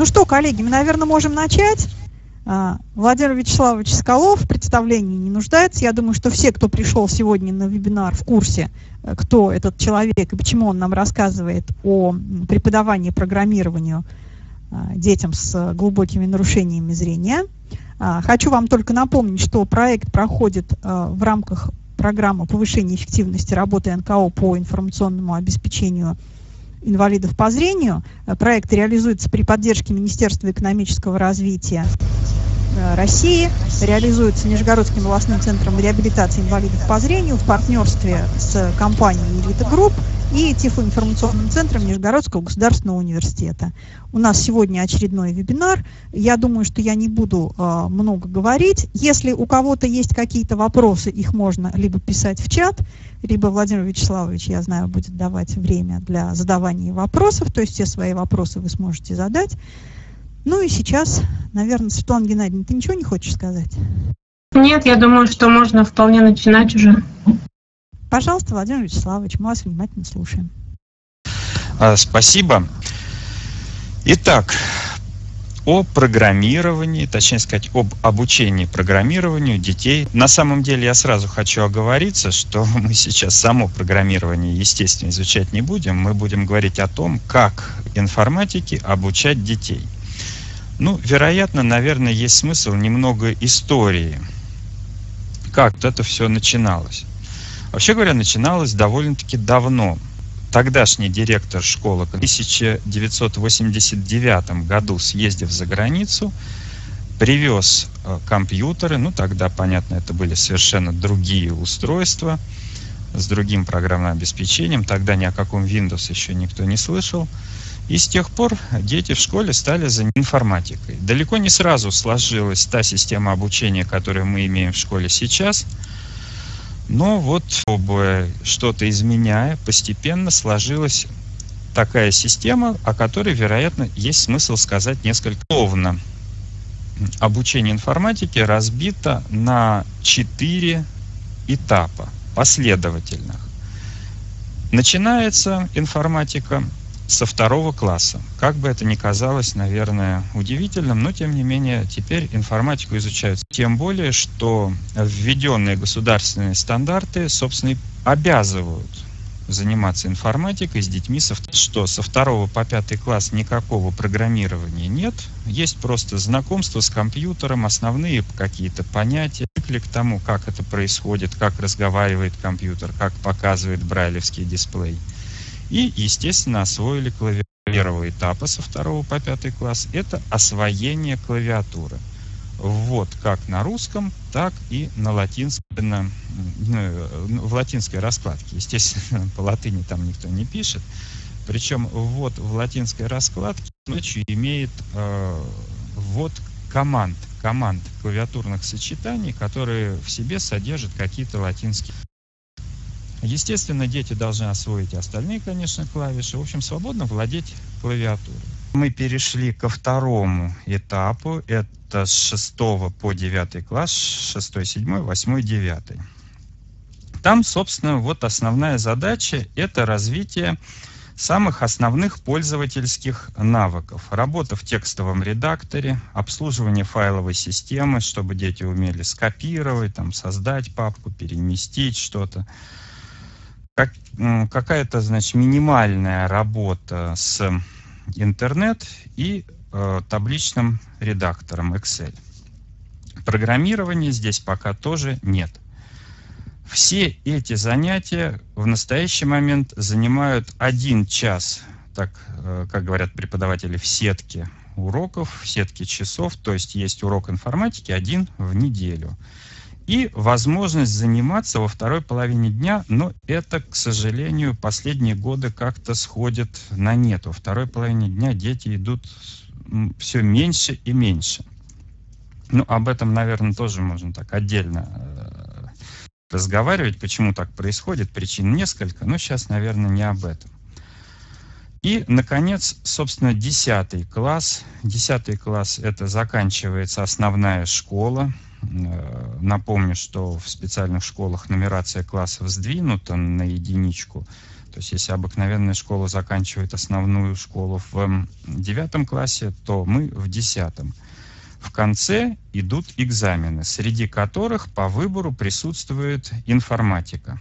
Ну что, коллеги, мы, наверное, можем начать. Владимир Вячеславович Скалов в представлении не нуждается. Я думаю, что все, кто пришел сегодня на вебинар, в курсе, кто этот человек и почему он нам рассказывает о преподавании программированию детям с глубокими нарушениями зрения. Хочу вам только напомнить, что проект проходит в рамках программы повышения эффективности работы НКО по информационному обеспечению инвалидов по зрению. Проект реализуется при поддержке Министерства экономического развития России, реализуется Нижегородским областным центром реабилитации инвалидов по зрению в партнерстве с компанией «Элита Групп» и ТИФ-информационным центром Нижегородского государственного университета. У нас сегодня очередной вебинар. Я думаю, что я не буду много говорить. Если у кого-то есть какие-то вопросы, их можно либо писать в чат, либо Владимир Вячеславович, я знаю, будет давать время для задавания вопросов, то есть все свои вопросы вы сможете задать. Ну и сейчас, наверное, Светлана Геннадьевна, ты ничего не хочешь сказать? Нет, я думаю, что можно вполне начинать уже. Пожалуйста, Владимир Вячеславович, мы вас внимательно слушаем. Спасибо. Итак, о программировании, точнее сказать, об обучении программированию детей. На самом деле я сразу хочу оговориться, что мы сейчас само программирование, естественно, изучать не будем. Мы будем говорить о том, как информатики обучать детей. Ну, вероятно, наверное, есть смысл немного истории, как это все начиналось. Вообще говоря, начиналось довольно-таки давно. Тогдашний директор школы в 1989 году, съездив за границу, привез компьютеры. Ну, тогда, понятно, это были совершенно другие устройства с другим программным обеспечением. Тогда ни о каком Windows еще никто не слышал. И с тех пор дети в школе стали заниматься информатикой. Далеко не сразу сложилась та система обучения, которую мы имеем в школе сейчас. Но вот, чтобы что-то изменяя, постепенно сложилась такая система, о которой, вероятно, есть смысл сказать несколько словно. Обучение информатики разбито на 4 этапа последовательных. Начинается информатика со 2 класса. Как бы это ни казалось, наверное, удивительным, но тем не менее теперь информатику изучают. Тем более, что введенные государственные стандарты, собственно, обязывают заниматься информатикой с детьми, что со 2 по 5 класс никакого программирования нет. Есть просто знакомство с компьютером, основные какие-то понятия, привыкли к тому, как это происходит, как разговаривает компьютер, как показывает брайлевский дисплей. И, естественно, освоили клавиатуру. Первого этапа со 2 по 5 класс – это освоение клавиатуры. Вот как на русском, так и на в латинской раскладке. Естественно, по латыни там никто не пишет. Причем вот в латинской раскладке ночью имеет вот команд клавиатурных сочетаний, которые в себе содержат какие-то латинские. Естественно, дети должны освоить и остальные, конечно, клавиши. В общем, свободно владеть клавиатурой. Мы перешли ко 2 этапу. Это с 6 по 9 класс, 6, 7, 8, 9. Там, собственно, вот основная задача – это развитие самых основных пользовательских навыков. Работа в текстовом редакторе, обслуживание файловой системы, чтобы дети умели скопировать, там, создать папку, переместить что-то. Какая-то, значит, минимальная работа с интернет и табличным редактором Excel. Программирования здесь пока тоже нет. Все эти занятия в настоящий момент занимают 1 час, так как говорят преподаватели, в сетке уроков, в сетке часов, то есть есть урок информатики 1 в неделю. И возможность заниматься во 2-й половине дня, но это, к сожалению, последние годы как-то сходит на нет. Во 2-й половине дня дети идут все меньше и меньше. Ну, об этом, наверное, тоже можно так отдельно разговаривать, почему так происходит, причин несколько, но сейчас, наверное, не об этом. И, наконец, собственно, 10 класс. 10 класс – это заканчивается основная школа. Напомню, что в специальных школах нумерация классов сдвинута на единичку. То есть если обыкновенная школа заканчивает основную школу в 9 классе, то мы в 10. В конце идут экзамены, среди которых по выбору присутствует информатика.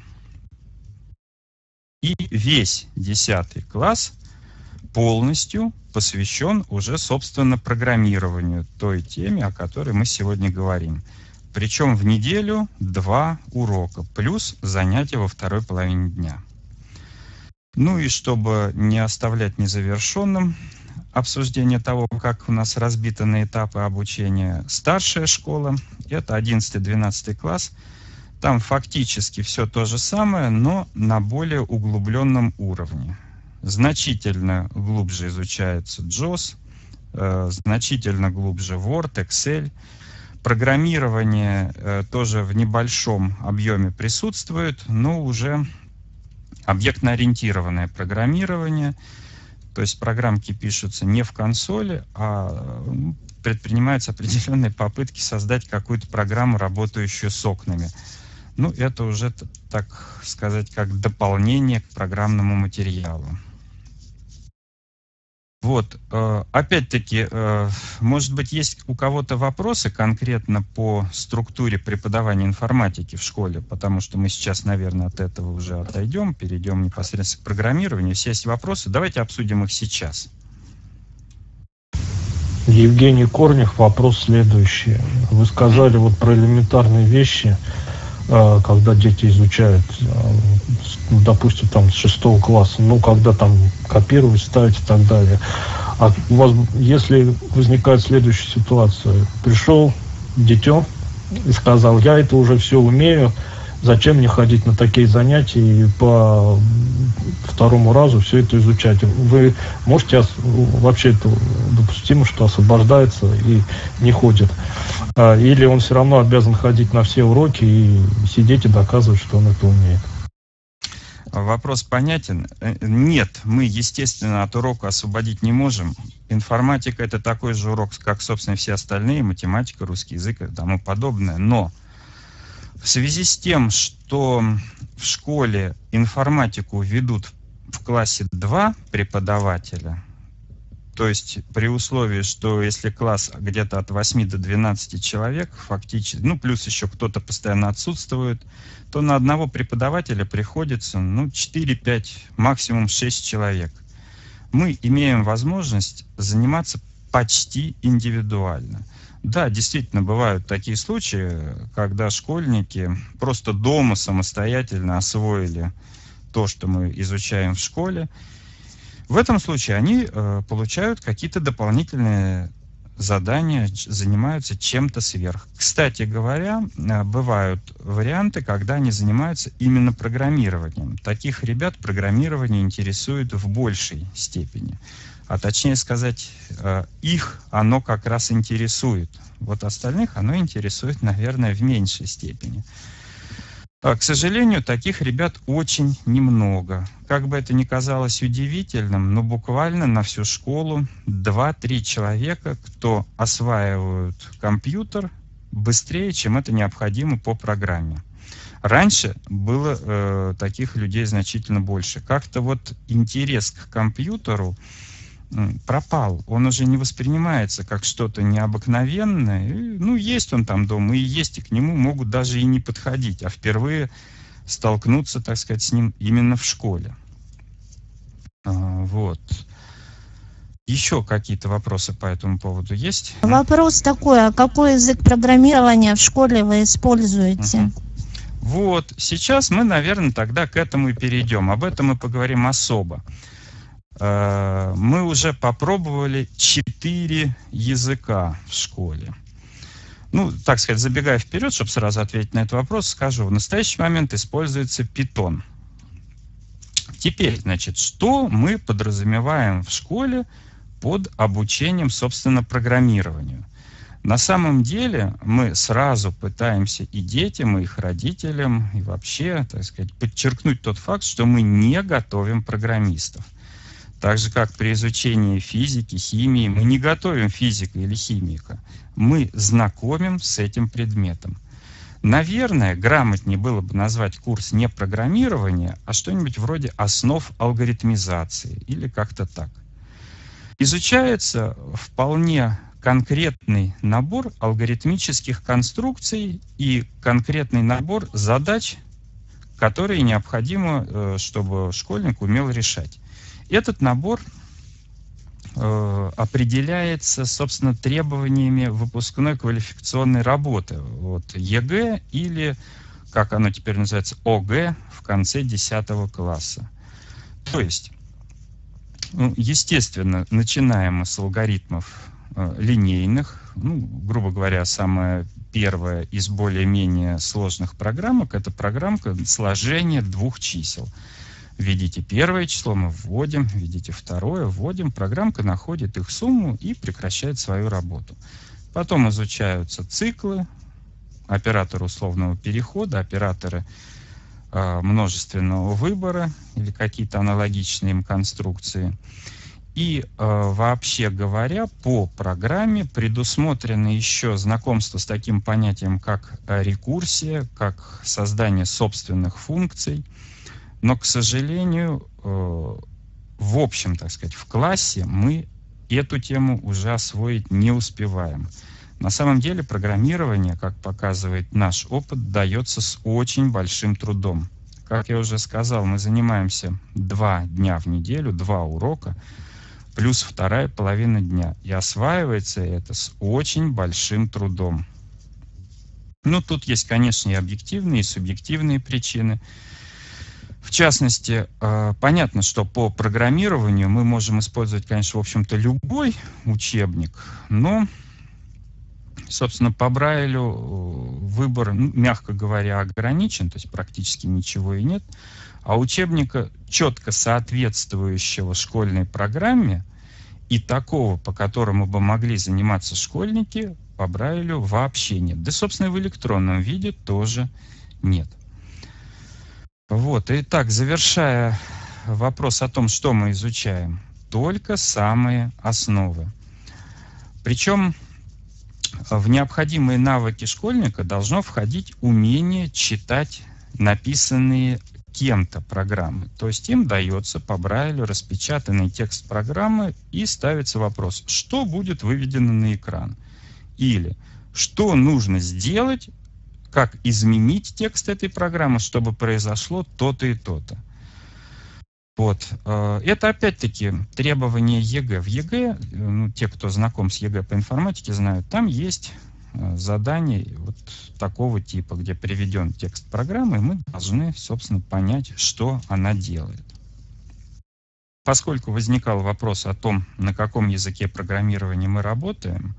И весь 10 класс полностью посвящен уже, собственно, программированию, той теме, о которой мы сегодня говорим. Причем в неделю 2 урока, плюс занятия во второй половине дня. Ну и чтобы не оставлять незавершенным обсуждение того, как у нас разбиты на этапы обучения старшая школа, это 11-12 класс. Там фактически все то же самое, но на более углубленном уровне. Значительно глубже изучается JAWS, значительно глубже Word, Excel. Программирование тоже в небольшом объеме присутствует, но уже объектно-ориентированное программирование. То есть программки пишутся не в консоли, а предпринимаются определенные попытки создать какую-то программу, работающую с окнами. Ну, это уже, так сказать, как дополнение к программному материалу. Вот, опять-таки, может быть, есть у кого-то вопросы конкретно по структуре преподавания информатики в школе, потому что мы сейчас, наверное, от этого уже отойдем, перейдем непосредственно к программированию. Если есть вопросы, давайте обсудим их сейчас. Евгений Корних, вопрос следующий. Вы сказали вот про элементарные вещи, когда дети изучают, допустим, там с 6 класса, ну, когда там копировать, ставить и так далее. А у вас, если возникает следующая ситуация, пришел дитё и сказал, я это уже все умею, зачем мне ходить на такие занятия и по второму разу все это изучать? Вы можете, вообще это допустимо, что освобождается и не ходит? Или он все равно обязан ходить на все уроки и сидеть и доказывать, что он это умеет? Вопрос понятен. Нет, мы, естественно, от урока освободить не можем. Информатика — это такой же урок, как, собственно, все остальные, математика, русский язык и тому подобное. Но в связи с тем, что в школе информатику ведут в классе 2 преподавателя, то есть при условии, что если класс где-то от 8 до 12 человек, фактически, ну плюс еще кто-то постоянно отсутствует, то на одного преподавателя приходится, ну, 4-5, максимум 6 человек. Мы имеем возможность заниматься почти индивидуально. Да, действительно, бывают такие случаи, когда школьники просто дома самостоятельно освоили то, что мы изучаем в школе. В этом случае они получают какие-то дополнительные задания, занимаются чем-то сверх. Кстати говоря, бывают варианты, когда они занимаются именно программированием. Таких ребят программирование интересует в большей степени. А точнее сказать, их оно как раз интересует. Вот остальных оно интересует, наверное, в меньшей степени. К сожалению, таких ребят очень немного. Как бы это ни казалось удивительным, но буквально на всю школу 2-3 человека, кто осваивают компьютер быстрее, чем это необходимо по программе. Раньше было таких людей значительно больше. Как-то вот интерес к компьютеру пропал, он уже не воспринимается как что-то необыкновенное. Ну, есть он там дома, и есть, и к нему могут даже и не подходить, а впервые столкнуться, так сказать, с ним именно в школе. Вот. Еще какие-то вопросы по этому поводу есть? Вопрос такой, а какой язык программирования в школе вы используете? Вот, сейчас мы, наверное, тогда к этому и перейдем. Об этом мы поговорим особо. Мы уже попробовали 4 языка в школе. Ну, так сказать, забегая вперед, чтобы сразу ответить на этот вопрос, скажу, в настоящий момент используется Python. Теперь, значит, что мы подразумеваем в школе под обучением, собственно, программированию? На самом деле мы сразу пытаемся и детям, и их родителям, и вообще, так сказать, подчеркнуть тот факт, что мы не готовим программистов. Так же, как при изучении физики, химии, мы не готовим физика или химика. Мы знакомим с этим предметом. Наверное, грамотнее было бы назвать курс не программирование, а что-нибудь вроде основ алгоритмизации или как-то так. Изучается вполне конкретный набор алгоритмических конструкций и конкретный набор задач, которые необходимо, чтобы школьник умел решать. Этот набор определяется, собственно, требованиями выпускной квалификационной работы. Вот, ЕГЭ или, как оно теперь называется, ОГЭ в конце 10 класса. То есть, ну, естественно, начинаем мы с алгоритмов линейных. Ну, грубо говоря, самое первое из более-менее сложных программок — это программка сложения двух чисел. Введите первое число, мы вводим, введите второе, вводим. Программка находит их сумму и прекращает свою работу. Потом изучаются циклы, операторы условного перехода, операторы множественного выбора или какие-то аналогичные им конструкции. И вообще говоря, по программе предусмотрено еще знакомство с таким понятием, как рекурсия, как создание собственных функций. Но, к сожалению, в общем, так сказать, в классе мы эту тему уже освоить не успеваем. На самом деле программирование, как показывает наш опыт, дается с очень большим трудом. Как я уже сказал, мы занимаемся 2 дня в неделю, 2 урока, плюс 2.5 дня. И осваивается это с очень большим трудом. Ну, тут есть, конечно, и объективные, и субъективные причины. В частности, понятно, что по программированию мы можем использовать, конечно, в общем-то, любой учебник, но, собственно, по Брайлю выбор, мягко говоря, ограничен, то есть практически ничего и нет. А учебника, четко соответствующего школьной программе и такого, по которому бы могли заниматься школьники, по Брайлю вообще нет. Да, собственно, и в электронном виде тоже нет. Вот, итак, завершая вопрос о том, что мы изучаем, только самые основы. Причем в необходимые навыки школьника должно входить умение читать написанные кем-то программы. То есть им дается по Брайлю распечатанный текст программы и ставится вопрос, что будет выведено на экран. Или что нужно сделать, как изменить текст этой программы, чтобы произошло то-то и то-то. Вот. Это опять-таки требование ЕГЭ. В ЕГЭ, ну, те, кто знаком с ЕГЭ по информатике, знают, там есть задание вот такого типа, где приведен текст программы, и мы должны, собственно, понять, что она делает. Поскольку возникал вопрос о том, на каком языке программирования мы работаем,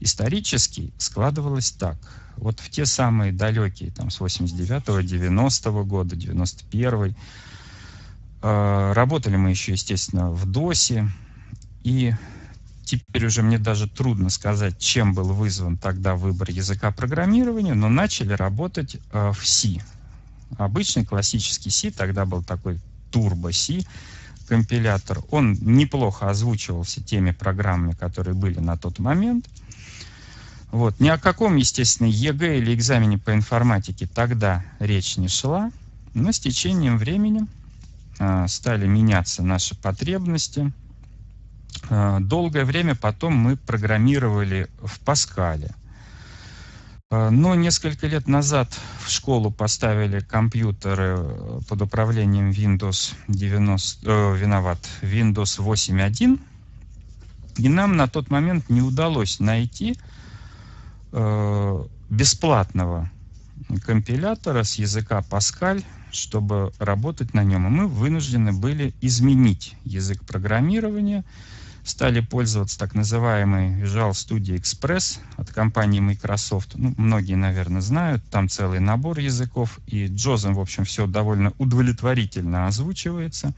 исторически складывалось так. Вот в те самые далекие, там, с 89-го, 90-го года, 91-й, работали мы еще, естественно, в ДОСе. И теперь уже мне даже трудно сказать, чем был вызван тогда выбор языка программирования, но начали работать в C. Обычный классический C, тогда был такой Turbo C компилятор. Он неплохо озвучивался теми программами, которые были на тот момент. Вот. Ни о каком, естественно, ЕГЭ или экзамене по информатике тогда речь не шла, но с течением времени стали меняться наши потребности. Долгое время потом мы программировали в Паскале. Но несколько лет назад в школу поставили компьютеры под управлением Windows 8.1, и нам на тот момент не удалось найти бесплатного компилятора с языка Pascal, чтобы работать на нем. И мы вынуждены были изменить язык программирования. Стали пользоваться так называемой Visual Studio Express от компании Microsoft. Ну, многие, наверное, знают. Там целый набор языков. И JAWS, в общем, все довольно удовлетворительно озвучивается.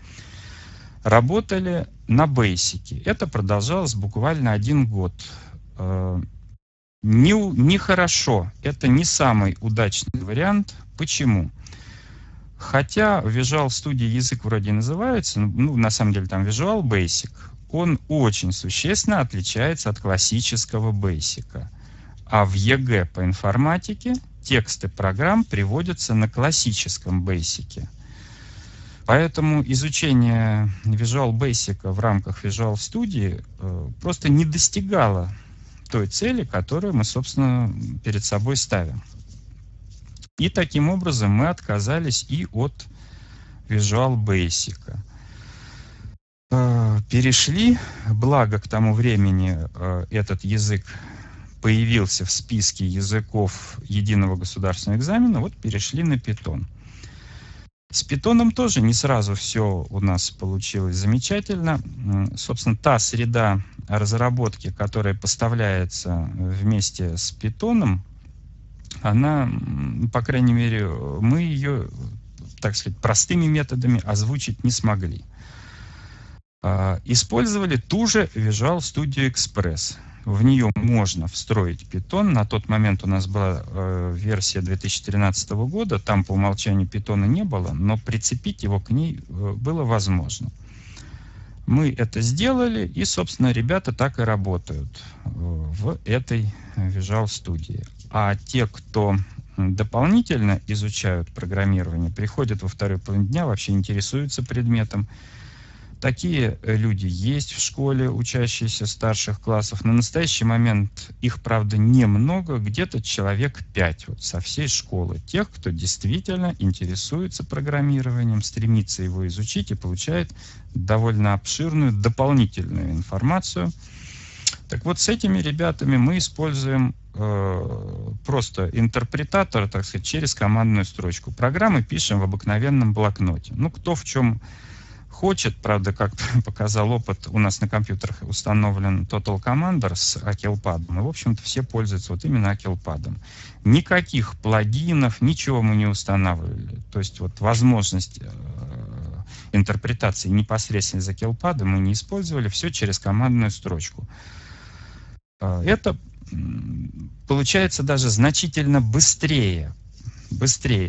Работали на BASIC. Это продолжалось буквально 1 год. Нехорошо. Это не самый удачный вариант. Почему? Хотя Visual Studio язык вроде называется, ну, на самом деле там Visual Basic, он очень существенно отличается от классического Basic. А в ЕГЭ по информатике тексты программ приводятся на классическом BASIC. Поэтому изучение Visual Basic в рамках Visual Studio просто не достигало той цели, которую мы, собственно, перед собой ставим. И таким образом мы отказались и от Visual Basic. Перешли, благо к тому времени этот язык появился в списке языков единого государственного экзамена, вот перешли на Python. С Python тоже не сразу все у нас получилось замечательно. Собственно, та среда разработки, которая поставляется вместе с Python, она, по крайней мере, мы ее, так сказать, простыми методами озвучить не смогли. Использовали ту же Visual Studio Express. В нее можно встроить Python. На тот момент у нас была версия 2013 года, там по умолчанию Python не было, но прицепить его к ней было возможно. Мы это сделали, и, собственно, ребята так и работают в этой Visual Studio. А те, кто дополнительно изучают программирование, приходят во второй половине дня, вообще интересуются предметом. Такие люди есть в школе, учащиеся старших классов. На настоящий момент их, правда, немного, где-то человек 5 вот, со всей школы. Тех, кто действительно интересуется программированием, стремится его изучить и получает довольно обширную дополнительную информацию. Так вот, с этими ребятами мы используем просто интерпретатор, так сказать, через командную строчку. Программы пишем в обыкновенном блокноте. Ну, кто в чем хочет, правда, как показал опыт, у нас на компьютерах установлен Total Commander с Акелпадом, и, в общем-то, все пользуются вот именно Акелпадом. Никаких плагинов, ничего мы не устанавливали. То есть вот возможность интерпретации непосредственно из Акелпада мы не использовали, все через командную строчку. Это получается даже значительно быстрее,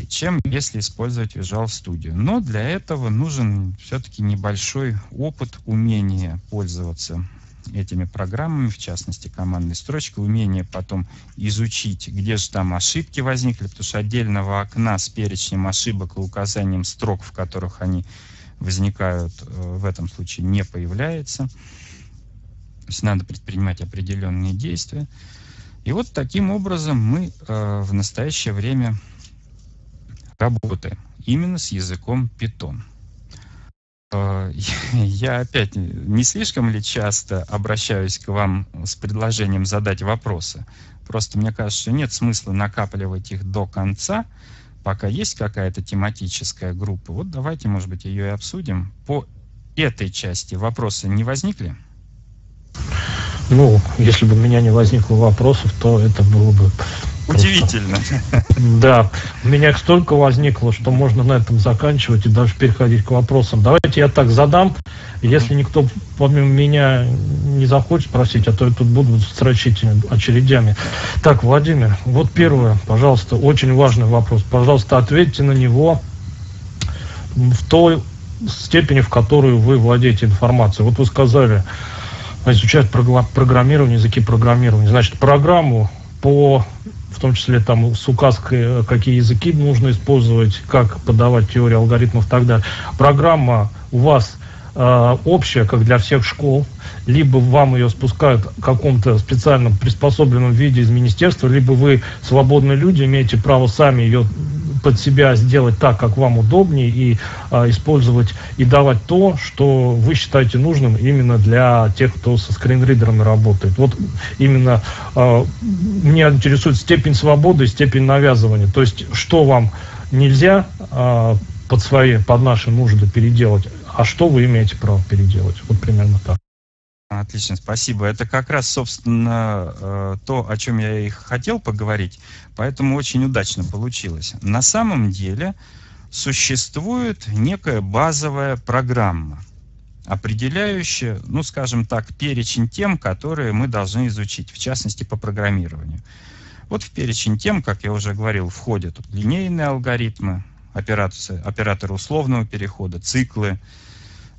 чем если использовать Visual Studio. Но для этого нужен все-таки небольшой опыт, умение пользоваться этими программами, в частности командной строчкой, умение потом изучить, где же там ошибки возникли, потому что отдельного окна с перечнем ошибок и указанием строк, в которых они возникают, в этом случае не появляется. То есть надо предпринимать определенные действия. И вот таким образом мы в настоящее время работаем именно с языком Python. Я опять не слишком ли часто обращаюсь к вам с предложением задать вопросы? Просто мне кажется, что нет смысла накапливать их до конца, пока есть какая-то тематическая группа. Вот давайте, может быть, ее и обсудим. По этой части вопросы не возникли? Ну, если бы у меня не возникло вопросов, то это было бы... Удивительно. Да, у меня столько возникло, что можно на этом заканчивать и даже переходить к вопросам. Давайте я так задам, если никто помимо меня не захочет спросить, а то я тут буду строчить очередями. Так, Владимир, вот первое, пожалуйста, очень важный вопрос. Пожалуйста, ответьте на него в той степени, в которую вы владеете информацией. Вот вы сказали, изучать программирование, языки программирования. Значит, программу по... в том числе там с указкой, какие языки нужно использовать, как подавать теорию алгоритмов и так далее. Программа у вас общая, как для всех школ, либо вам ее спускают в каком-то специальном приспособленном виде из министерства, либо вы свободные люди, имеете право сами ее под себя сделать так, как вам удобнее, и использовать и давать то, что вы считаете нужным именно для тех, кто со скринридерами работает. Вот именно меня интересует степень свободы и степень навязывания. То есть, что вам нельзя под наши нужды переделать, а что вы имеете право переделать. Вот примерно так. Отлично, спасибо. Это как раз, собственно, то, о чем я и хотел поговорить, поэтому очень удачно получилось. На самом деле существует некая базовая программа, определяющая, ну, скажем так, перечень тем, которые мы должны изучить, в частности, по программированию. Вот в перечень тем, как я уже говорил, входят линейные алгоритмы, операторы условного перехода, циклы,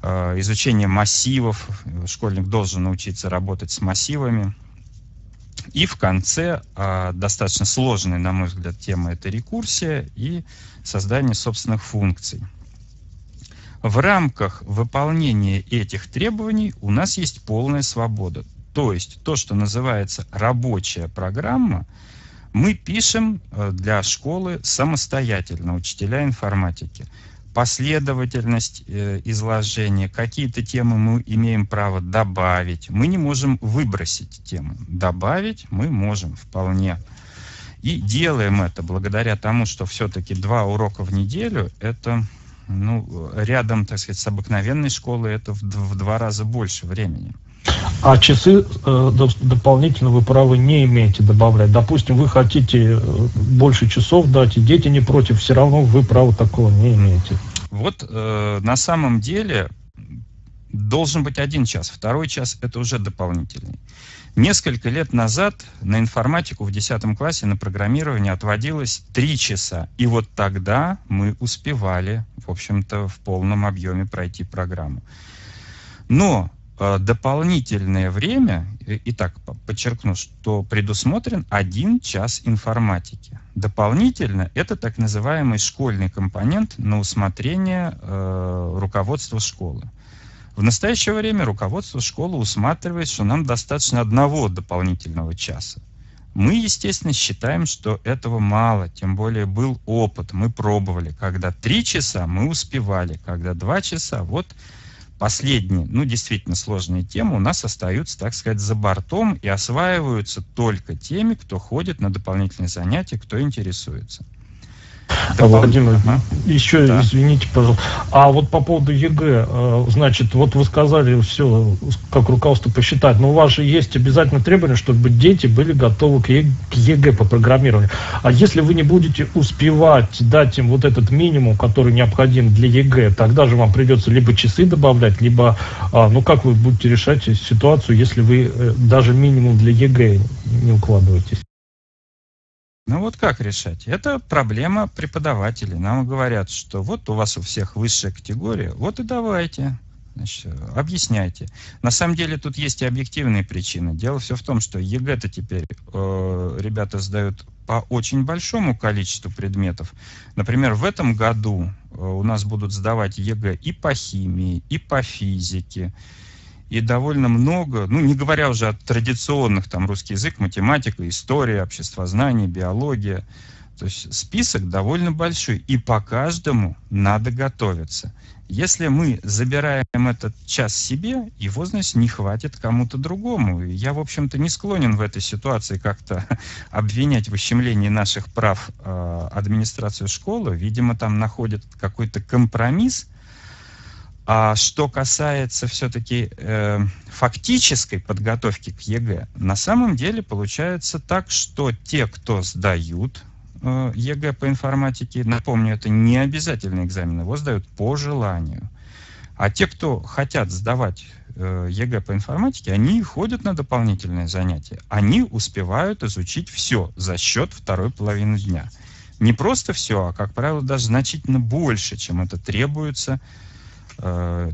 изучение массивов. Школьник должен научиться работать с массивами. И в конце достаточно сложная, на мой взгляд, тема — это рекурсия и создание собственных функций. В рамках выполнения этих требований у нас есть полная свобода. То есть то, что называется рабочая программа, мы пишем для школы самостоятельно, учителя информатики. Последовательность изложения, какие-то темы мы имеем право добавить. Мы не можем выбросить темы. Добавить мы можем вполне. И делаем это благодаря тому, что все-таки 2 урока в неделю, это, ну, рядом, так сказать, с обыкновенной школой, это в 2 раза больше времени. А часы дополнительно вы права не имеете добавлять. Допустим, вы хотите больше часов дать, и дети не против, все равно вы права такого не имеете. Вот на самом деле должен быть 1 час, 2-й час это уже дополнительный. Несколько лет назад на информатику в 10 классе, на программирование отводилось 3 часа. И вот тогда мы успевали, в общем-то, в полном объеме пройти программу. Но дополнительное время, итак, подчеркну, что предусмотрен 1 час информатики. Дополнительно это так называемый школьный компонент на усмотрение руководства школы. В настоящее время руководство школы усматривает, что нам достаточно 1 дополнительного часа. Мы, естественно, считаем, что этого мало, тем более был опыт, мы пробовали. Когда 3 часа мы успевали, когда 2 часа, вот последние, ну, действительно сложные темы у нас остаются, так сказать, за бортом и осваиваются только теми, кто ходит на дополнительные занятия, кто интересуется. Владимир, еще, да, извините, пожалуйста. А вот по поводу ЕГЭ, значит, вот вы сказали, все, как руководство посчитать, но у вас же есть обязательно требование, чтобы дети были готовы к ЕГЭ по программированию. А если вы не будете успевать дать им вот этот минимум, который необходим для ЕГЭ, тогда же вам придется либо часы добавлять, либо, ну, как вы будете решать ситуацию, если вы даже минимум для ЕГЭ не укладываетесь? Ну вот как решать? Это проблема преподавателей. Нам говорят, что вот у вас у всех высшая категория, вот и давайте, значит, объясняйте. На самом деле тут есть и объективные причины. Дело все в том, что ЕГЭ-то теперь ребята сдают по очень большому количеству предметов. Например, в этом году у нас будут сдавать ЕГЭ и по химии, и по физике. И довольно много, ну, не говоря уже о традиционных, там, русский язык, математика, история, обществознание, биология. То есть список довольно большой, и по каждому надо готовиться. Если мы забираем этот час себе, его, значит, не хватит кому-то другому. И я, в общем-то, не склонен в этой ситуации как-то обвинять в ущемлении наших прав администрацию школы. Видимо, там находят какой-то компромисс. А что касается все-таки фактической подготовки к ЕГЭ, на самом деле получается так, что те, кто сдают ЕГЭ по информатике, напомню, это не обязательный экзамен, его сдают по желанию. А те, кто хотят сдавать ЕГЭ по информатике, они ходят на дополнительные занятия. Они успевают изучить все за счет второй половины дня. Не просто все, а, как правило, даже значительно больше, чем это требуется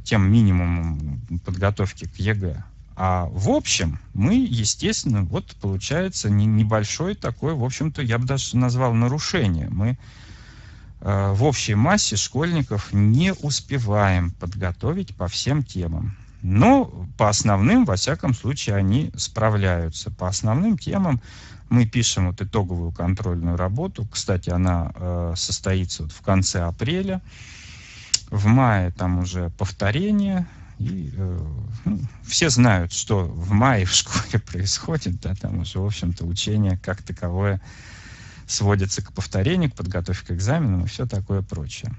тем минимумом подготовки к ЕГЭ. А в общем, мы, естественно, вот получается небольшой такой, в общем-то, я бы даже назвал нарушение. Мы в общей массе школьников не успеваем подготовить по всем темам. Но по основным, во всяком случае, они справляются. По основным темам мы пишем вот итоговую контрольную работу. Кстати, она состоится вот в конце апреля. В мае там уже повторение, и ну, все знают, что в мае в школе происходит, да, там уже, в общем-то, учение как таковое сводится к повторению, к подготовке к экзаменам и все такое прочее.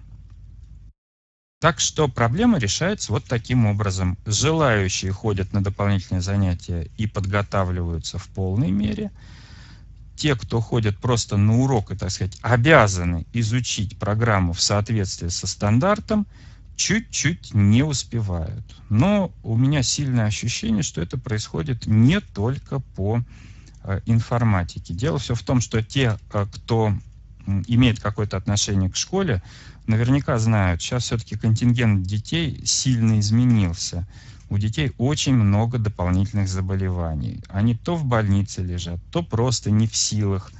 Так что проблема решается вот таким образом. Желающие ходят на дополнительные занятия и подготавливаются в полной мере. Те, кто ходят просто на урок и, так сказать, обязаны изучить программу в соответствии со стандартом, чуть-чуть не успевают. Но у меня сильное ощущение, что это происходит не только по информатике. Дело все в том, что те, кто имеет какое-то отношение к школе, наверняка знают, сейчас все-таки контингент детей сильно изменился. у детей очень много дополнительных заболеваний. Они то в больнице лежат, то просто не в силах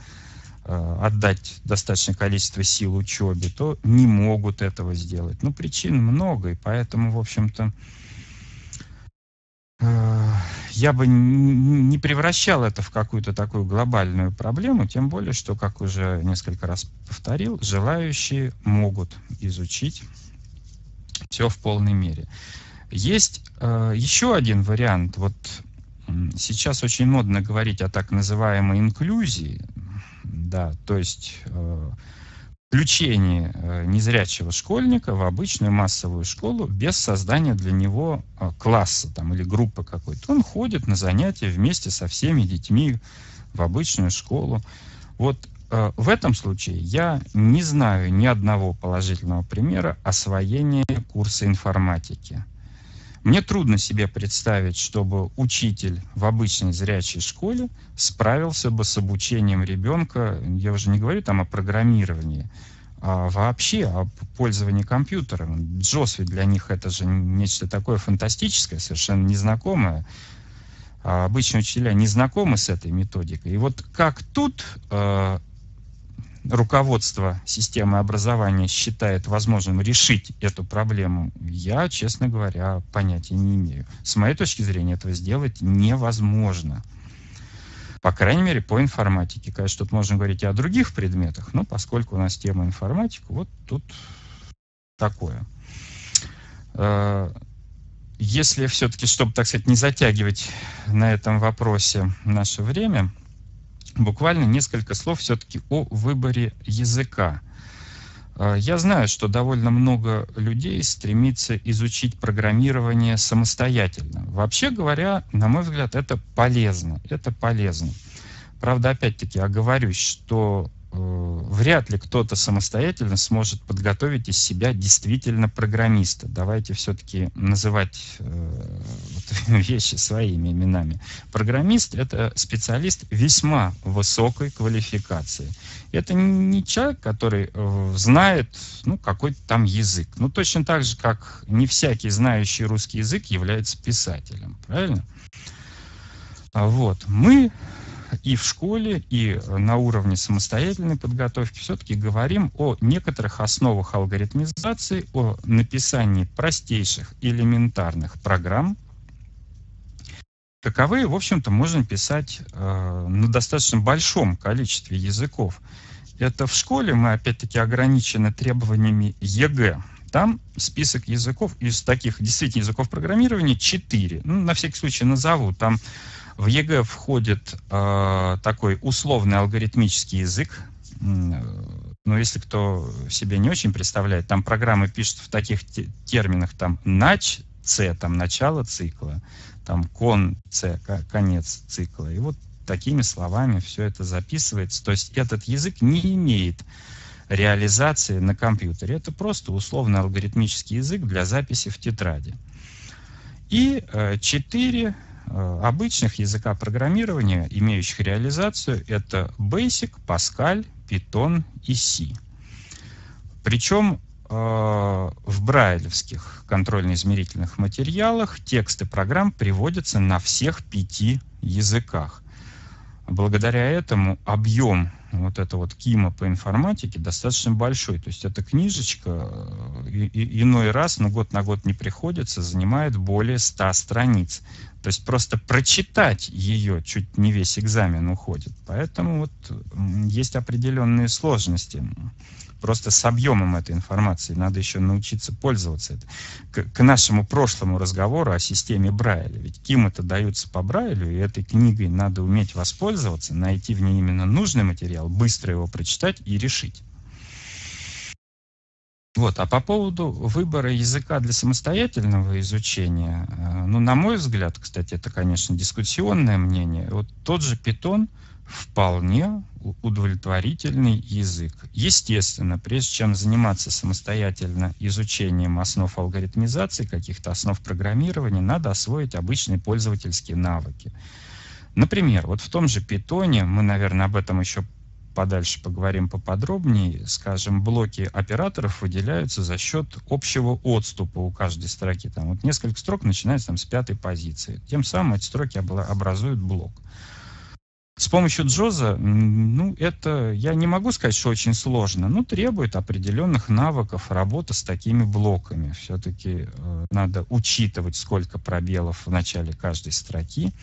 отдать достаточное количество сил учебе, то не могут этого сделать. Ну, причин много, и поэтому, в общем-то, я бы не превращал это в какую-то такую глобальную проблему, тем более, что, как уже несколько раз повторил, желающие могут изучить все в полной мере. Есть еще один вариант. Вот сейчас очень модно говорить о так называемой инклюзии, да, то есть включение незрячего школьника в обычную массовую школу без создания для него класса там, или группы какой-то. Он ходит на занятия вместе со всеми детьми в обычную школу. Вот в этом случае я не знаю ни одного положительного примера освоения курса информатики. Мне трудно себе представить, чтобы учитель в обычной зрячей школе справился бы с обучением ребенка, я уже не говорю там о программировании, а вообще о пользовании компьютером. JAWS ведь для них это же нечто такое фантастическое, совершенно незнакомое. А обычные учителя не знакомы с этой методикой. И вот как тут руководство системы образования считает возможным решить эту проблему, я, честно говоря, понятия не имею. С моей точки зрения, этого сделать невозможно. По крайней мере, по информатике. Конечно, тут можно говорить и о других предметах, но поскольку у нас тема информатика, вот тут такое. Если все-таки, чтобы, так сказать, не затягивать на этом вопросе наше время, буквально несколько слов все-таки о выборе языка. Я знаю, что довольно много людей стремится изучить программирование самостоятельно. Вообще говоря, на мой взгляд, это полезно. Это полезно. Правда, опять-таки, оговорюсь, что вряд ли кто-то самостоятельно сможет подготовить из себя действительно программиста. Давайте все-таки называть вещи своими именами. Программист — это специалист весьма высокой квалификации. Это не человек, который знает какой-то там язык. Ну, точно так же, как не всякий знающий русский язык является писателем. Правильно? Вот. Мы и в школе, и на уровне самостоятельной подготовки все-таки говорим о некоторых основах алгоритмизации, о написании простейших элементарных программ. Таковые, в общем-то, можно писать на достаточно большом количестве языков. Это в школе мы, опять-таки, ограничены требованиями ЕГЭ. Там список языков, из таких действительно языков программирования 4. Ну, на всякий случай назову. Там в ЕГЭ входит такой условный алгоритмический язык. Но если кто себе не очень представляет, там программы пишут в таких терминах, там нач, c, там начало цикла, там кон, c, конец цикла. И вот такими словами все это записывается. То есть этот язык не имеет реализации на компьютере. Это просто условно-алгоритмический язык для записи в тетради. И 4 обычных языка программирования, имеющих реализацию, это BASIC, Pascal, Python и C. Причем в брайлевских контрольно-измерительных материалах тексты программ приводятся на всех 5 языках. Благодаря этому объем вот этого КИМа по информатике достаточно большой. То есть эта книжечка иной раз, но год на год не приходится, занимает более 100 страниц. То есть просто прочитать ее чуть не весь экзамен уходит. Поэтому вот есть определенные сложности. Просто с объемом этой информации надо еще научиться пользоваться. К нашему прошлому разговору о системе Брайля. Ведь КИМы-то даются по Брайлю, и этой книгой надо уметь воспользоваться, найти в ней именно нужный материал, быстро его прочитать и решить. Вот. А по поводу выбора языка для самостоятельного изучения, ну, на мой взгляд, кстати, это, конечно, дискуссионное мнение, вот тот же Python вполне удовлетворительный язык. Естественно, прежде чем заниматься самостоятельно изучением основ алгоритмизации, каких-то основ программирования, надо освоить обычные пользовательские навыки. Например, вот в том же Python, мы, наверное, об этом еще подальше поговорим поподробнее. Скажем, блоки операторов выделяются за счет общего отступа у каждой строки. Там вот несколько строк начинается там с пятой позиции. Тем самым эти строки образуют блок. С помощью JAWS, ну, это, я не могу сказать, что очень сложно, но требует определенных навыков работы с такими блоками. Все-таки надо учитывать, сколько пробелов в начале каждой строки.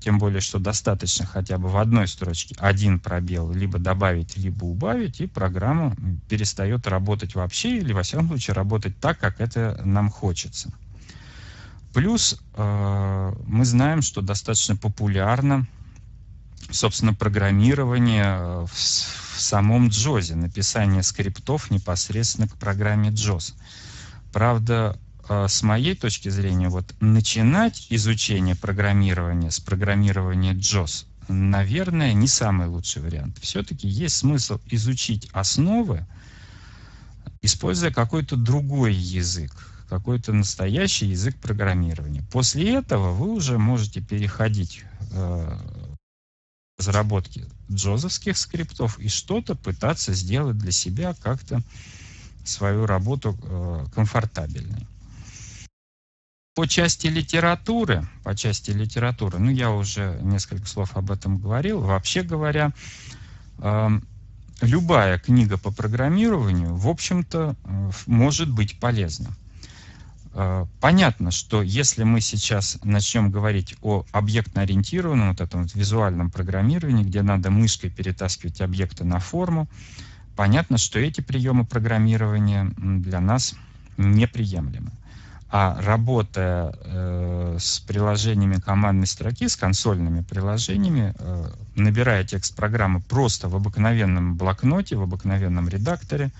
Тем более, что достаточно хотя бы в одной строчке один пробел либо добавить, либо убавить, и программа перестает работать вообще, или, во всяком случае, работать так, как это нам хочется. Плюс мы знаем, что достаточно популярно собственно программирование в самом JAWS, написание скриптов непосредственно к программе JAWS. Правда, с моей точки зрения, вот начинать изучение программирования с программирования JAWS, наверное, не самый лучший вариант. Все-таки есть смысл изучить основы, используя какой-то другой язык, какой-то настоящий язык программирования. После этого вы уже можете переходить разработки джозовских скриптов и что-то пытаться сделать для себя как-то свою работу комфортабельной. По части литературы, ну я уже несколько слов об этом говорил. Вообще говоря, любая книга по программированию, в общем-то, может быть полезна. Понятно, что если мы сейчас начнем говорить о объектно-ориентированном, вот этом визуальном программировании, где надо мышкой перетаскивать объекты на форму, понятно, что эти приемы программирования для нас неприемлемы. А работая с приложениями командной строки, с консольными приложениями, набирая текст программы просто в обыкновенном блокноте, в обыкновенном редакторе,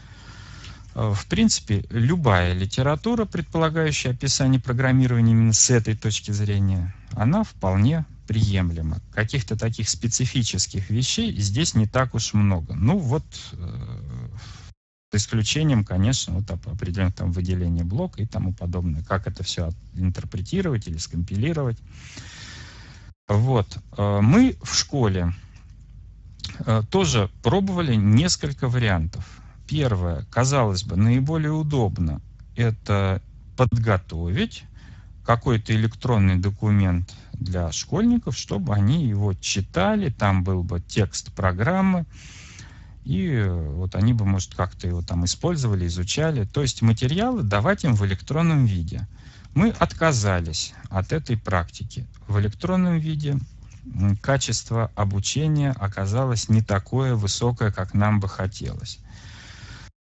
в принципе, любая литература, предполагающая описание программирования именно с этой точки зрения, она вполне приемлема. Каких-то таких специфических вещей здесь не так уж много. Ну вот, с исключением, конечно, вот определенных там выделений блока и тому подобное. Как это все интерпретировать или скомпилировать. Вот. Мы в школе тоже пробовали несколько вариантов. Первое, казалось бы, наиболее удобно, это подготовить какой-то электронный документ для школьников, чтобы они его читали, там был бы текст программы, и вот они бы, может, как-то его там использовали, изучали. То есть материалы давать им в электронном виде. Мы отказались от этой практики. В электронном виде качество обучения оказалось не такое высокое, как нам бы хотелось.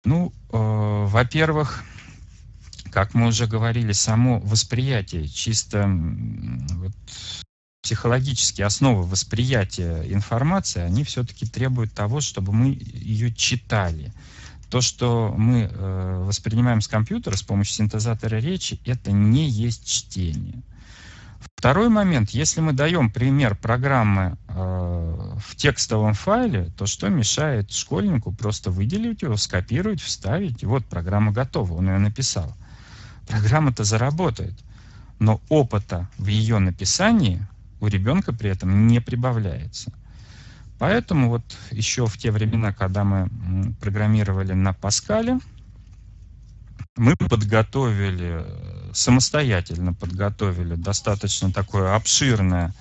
Ну, во-первых, как мы уже говорили, само восприятие, чисто вот, психологические основы восприятия информации, они все-таки требуют того, чтобы мы ее читали. То, что мы воспринимаем с компьютера с помощью синтезатора речи, это не есть чтение. Второй момент. Если мы даем пример программы в текстовом файле, то что мешает школьнику просто выделить его, скопировать, вставить? И вот программа готова, он ее написал. Программа-то заработает, но опыта в ее написании у ребенка при этом не прибавляется. Поэтому вот еще в те времена, когда мы программировали на Паскале, мы самостоятельно подготовили достаточно такое обширное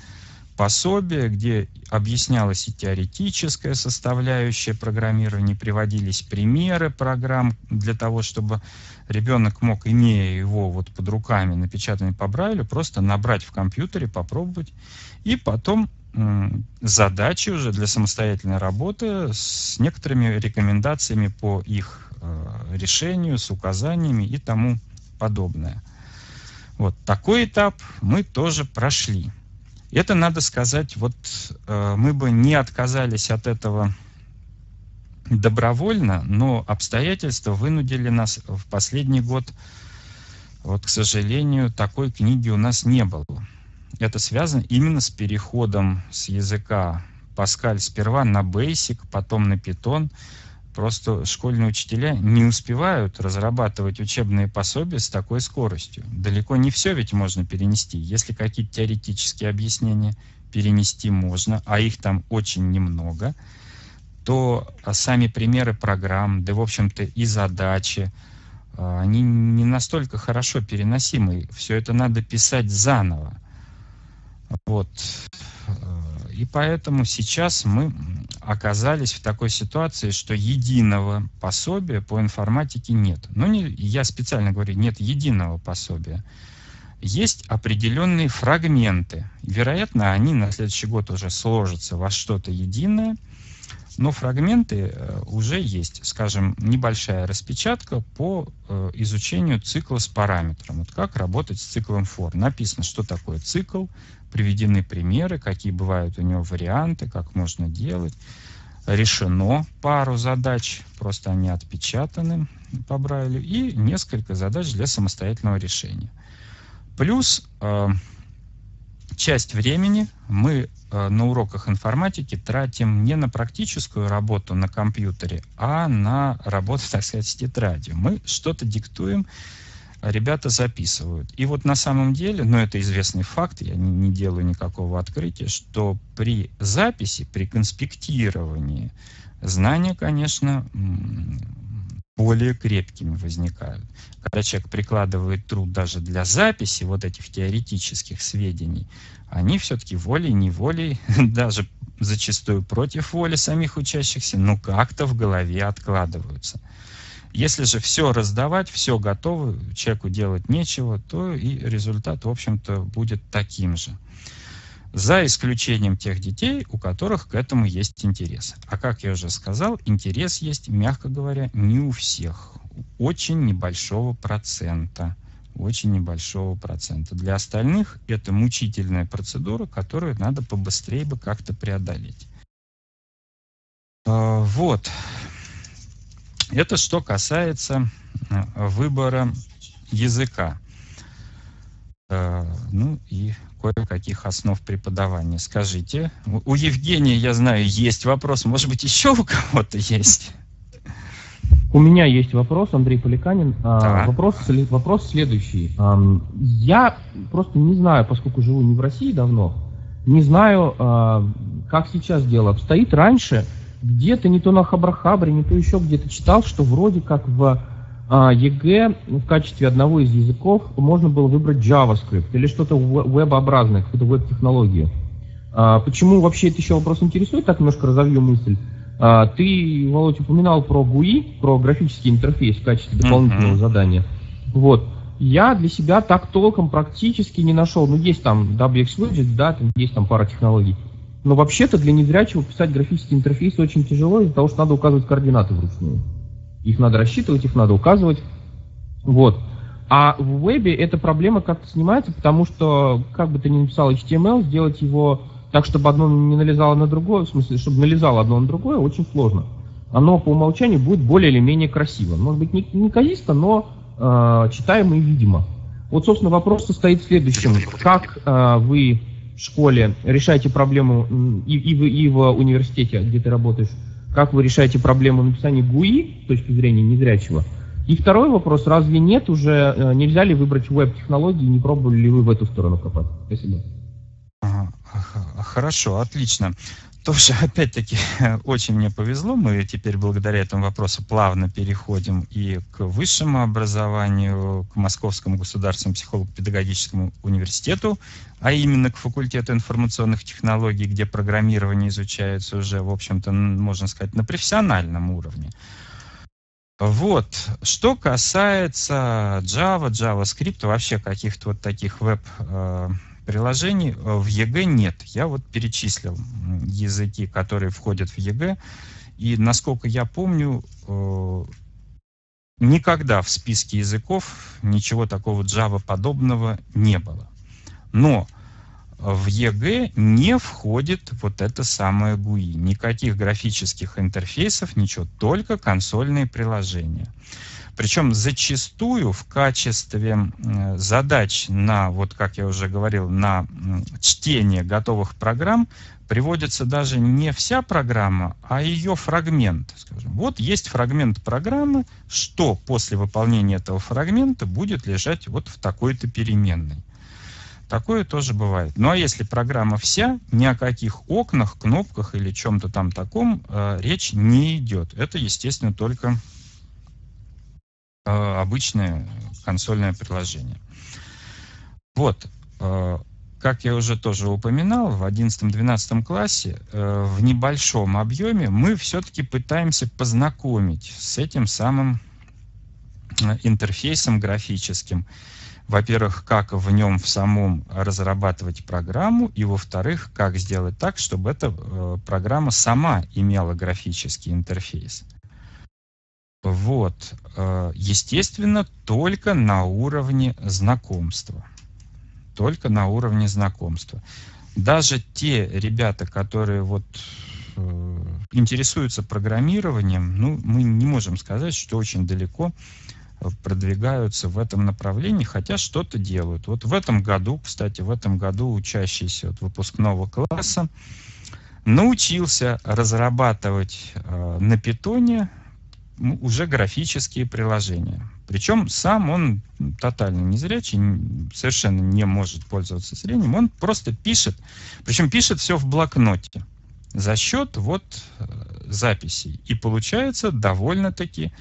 пособие, где объяснялась и теоретическая составляющая программирования, приводились примеры программ для того, чтобы ребенок мог, имея его вот под руками, напечатанный по Брайлю, просто набрать в компьютере, попробовать, и потом задачи уже для самостоятельной работы с некоторыми рекомендациями по их решению, с указаниями и тому подобное. Вот такой этап мы тоже прошли. Это, надо сказать, вот мы бы не отказались от этого добровольно, но обстоятельства вынудили нас в последний год. Вот, к сожалению, такой книги у нас не было. Это связано именно с переходом с языка Pascal сперва на BASIC, потом на Python. Просто школьные учителя не успевают разрабатывать учебные пособия с такой скоростью. Далеко не все ведь можно перенести. Если какие-то теоретические объяснения перенести можно, а их там очень немного, то сами примеры программ, да, в общем-то, и задачи, они не настолько хорошо переносимы. Все это надо писать заново. Вот. И поэтому сейчас мы оказались в такой ситуации, что единого пособия по информатике нет. Ну, я специально говорю, нет единого пособия. Есть определенные фрагменты. Вероятно, они на следующий год уже сложатся во что-то единое, но фрагменты уже есть. Скажем, небольшая распечатка по изучению цикла с параметром. Вот как работать с циклом for. Написано, что такое цикл, приведены примеры, какие бывают у него варианты, как можно делать. Решено пару задач, просто они отпечатаны по Брайлю, и несколько задач для самостоятельного решения. Плюс часть времени мы на уроках информатики тратим не на практическую работу на компьютере, а на работу, так сказать, с тетрадью. Мы что-то диктуем, ребята записывают. И вот на самом деле, но это известный факт, я не делаю никакого открытия, что при записи, при конспектировании знания, конечно, более крепкими возникают. Когда человек прикладывает труд даже для записи вот этих теоретических сведений, они все-таки волей-неволей, даже зачастую против воли самих учащихся, ну как-то в голове откладываются. Если же все раздавать, все готово, человеку делать нечего, то и результат, в общем-то, будет таким же. За исключением тех детей, у которых к этому есть интерес. А как я уже сказал, интерес есть, мягко говоря, не у всех. Очень небольшого процента. Очень небольшого процента. Для остальных это мучительная процедура, которую надо побыстрее бы как-то преодолеть. Вот. Это что касается выбора языка. Ну и кое-каких основ преподавания. Скажите, у Евгения, я знаю, есть вопрос, может быть, еще у кого-то есть? У меня есть вопрос, Андрей Поликанин. Да. Вопрос следующий. Я просто не знаю, поскольку живу не в России давно, не знаю, как сейчас дело обстоит. Раньше где-то не то на Хабрахабре, не то еще где-то читал, что вроде как в ЕГЭ в качестве одного из языков можно было выбрать JavaScript или что-то веб-образное, какую-то веб-технологию. Почему вообще это еще вопрос интересует? Так немножко разовью мысль. Ты, Володь, упоминал про GUI, про графический интерфейс в качестве дополнительного задания. Вот. Я для себя так толком практически не нашел. Ну, есть там WX widget, да, там есть там пара технологий. Но вообще-то для незрячего писать графический интерфейс очень тяжело из-за того, что надо указывать координаты вручную. Их надо рассчитывать, их надо указывать. Вот. А в вебе эта проблема как-то снимается, потому что, как бы ты ни написал HTML, сделать его так, чтобы одно не налезало на другое, в смысле, чтобы налезало одно на другое, очень сложно. Оно по умолчанию будет более или менее красиво. Может быть, не казисто, но читаемо и видимо. Вот, собственно, вопрос состоит в следующем. Как вы в школе решаете проблему и в университете, где ты работаешь, как вы решаете проблему написания GUI с точки зрения незрячего? И второй вопрос, разве нет уже, нельзя ли выбрать веб-технологии, не пробовали ли вы в эту сторону копать? Спасибо. Хорошо, отлично. Тоже, опять-таки, очень мне повезло, мы теперь благодаря этому вопросу плавно переходим и к высшему образованию, к Московскому государственному психолого-педагогическому университету, а именно к факультету информационных технологий, где программирование изучается уже, в общем-то, можно сказать, на профессиональном уровне. Вот, что касается Java, JavaScript, вообще каких-то вот таких веб-приложений в ЕГЭ нет. Я вот перечислил языки, которые входят в ЕГЭ, и, насколько я помню, никогда в списке языков ничего такого Java-подобного не было. Но в ЕГЭ не входит вот это самое GUI. Никаких графических интерфейсов, ничего, только консольные приложения. Причем зачастую в качестве задач на, вот как я уже говорил, на чтение готовых программ приводится даже не вся программа, а ее фрагмент. Скажем, вот есть фрагмент программы, что после выполнения этого фрагмента будет лежать вот в такой-то переменной. Такое тоже бывает. Ну а если программа вся, ни о каких окнах, кнопках или чем-то там таком речь не идет. Это, естественно, только обычное консольное приложение. Вот. Как я уже тоже упоминал, в 11-12 классе в небольшом объеме мы все-таки пытаемся познакомить с этим самым интерфейсом графическим. Во-первых, как в нем в самом разрабатывать программу, и во-вторых, как сделать так, чтобы эта программа сама имела графический интерфейс. Вот. Естественно, только на уровне знакомства. Только на уровне знакомства. Даже те ребята, которые вот интересуются программированием, ну, мы не можем сказать, что очень далеко продвигаются в этом направлении, хотя что-то делают. Вот в этом году, кстати, в этом году учащийся от выпускного класса научился разрабатывать на питоне уже графические приложения. Причем сам он тотально незрячий, совершенно не может пользоваться зрением, он просто пишет, причем пишет все в блокноте за счет вот записей. И получается довольно-таки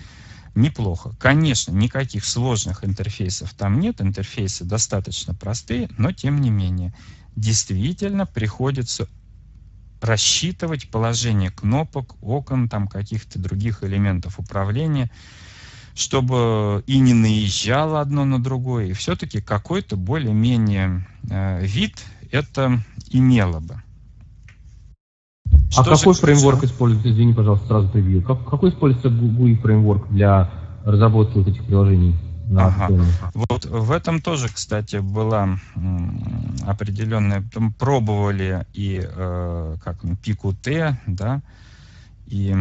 неплохо. Конечно, никаких сложных интерфейсов там нет, интерфейсы достаточно простые, но тем не менее действительно приходится рассчитывать положение кнопок, окон, там каких-то других элементов управления, чтобы и не наезжало одно на другое, и все-таки какой-то более-менее вид это имело бы. Что какой фреймворк используется, извини, пожалуйста, сразу превью, какой используется GUI фреймворк для разработки вот этих приложений? Вот в этом тоже, кстати, была определенная, там пробовали и PQT, да, и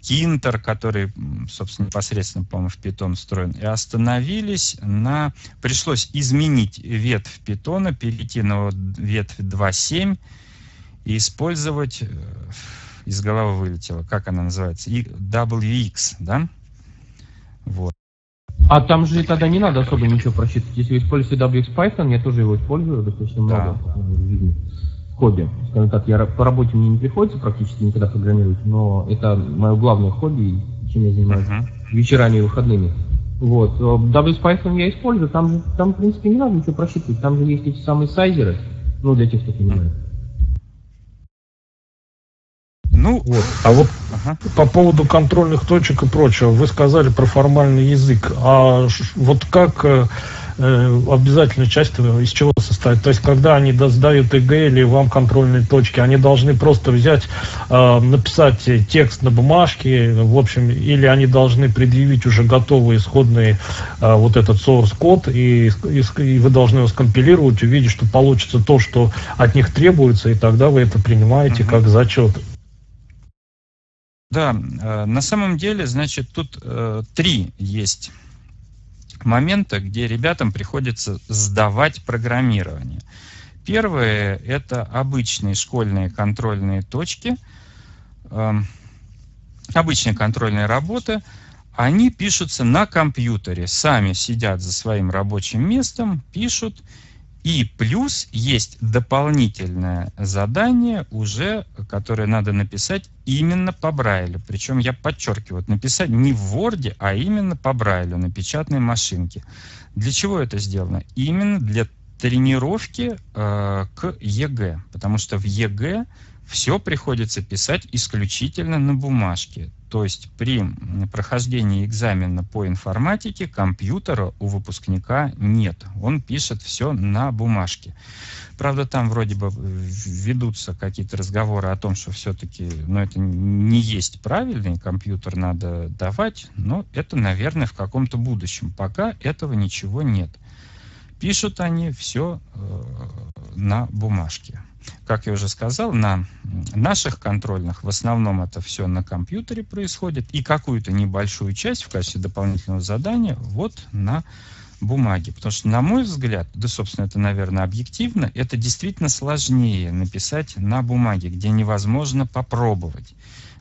Кинтер, который, собственно, непосредственно, по-моему, в Python встроен, и остановились на... Пришлось изменить ветвь Python, перейти на ветвь 2.7 и использовать... Из головы вылетело, как она называется? WX, да? Вот. А там же тогда не надо особо ничего просчитывать. Если вы используете WX Python, я тоже его использую достаточно много в жизни, в хобби. Скажем так, я по работе мне не приходится практически никогда программировать, но это мое главное хобби, чем я занимаюсь вечерами и выходными. Вот. WX Python я использую, там в принципе не надо ничего просчитывать, там же есть эти самые сайзеры, ну для тех, кто понимает. Ну, вот. А вот по поводу контрольных точек и прочего, вы сказали про формальный язык, а вот как обязательная часть из чего состоит? То есть, когда они сдают ЕГЭ или вам контрольные точки, они должны просто взять, написать текст на бумажке, в общем, или они должны предъявить уже готовые исходные вот этот source-код, и вы должны его скомпилировать, увидеть, что получится то, что от них требуется, и тогда вы это принимаете как зачет. Да, на самом деле, значит, тут три есть момента, где ребятам приходится сдавать программирование. Первое – это обычные школьные контрольные точки, обычные контрольные работы. Они пишутся на компьютере, сами сидят за своим рабочим местом, пишут. И плюс есть дополнительное задание уже, которое надо написать именно по Брайлю. Причем я подчеркиваю, написать не в Word, а именно по Брайлю на печатной машинке. Для чего это сделано? Именно для тренировки к ЕГЭ. Потому что в ЕГЭ все приходится писать исключительно на бумажке. То есть при прохождении экзамена по информатике компьютера у выпускника нет. Он пишет все на бумажке. Правда, там вроде бы ведутся какие-то разговоры о том, что все-таки это не есть правильный, компьютер надо давать, но это, наверное, в каком-то будущем. Пока этого ничего нет. Пишут они все на бумажке. Как я уже сказал, на наших контрольных в основном это все на компьютере происходит, и какую-то небольшую часть в качестве дополнительного задания вот на бумаге. Потому что, на мой взгляд, да, собственно, это, наверное, объективно, это действительно сложнее написать на бумаге, где невозможно попробовать.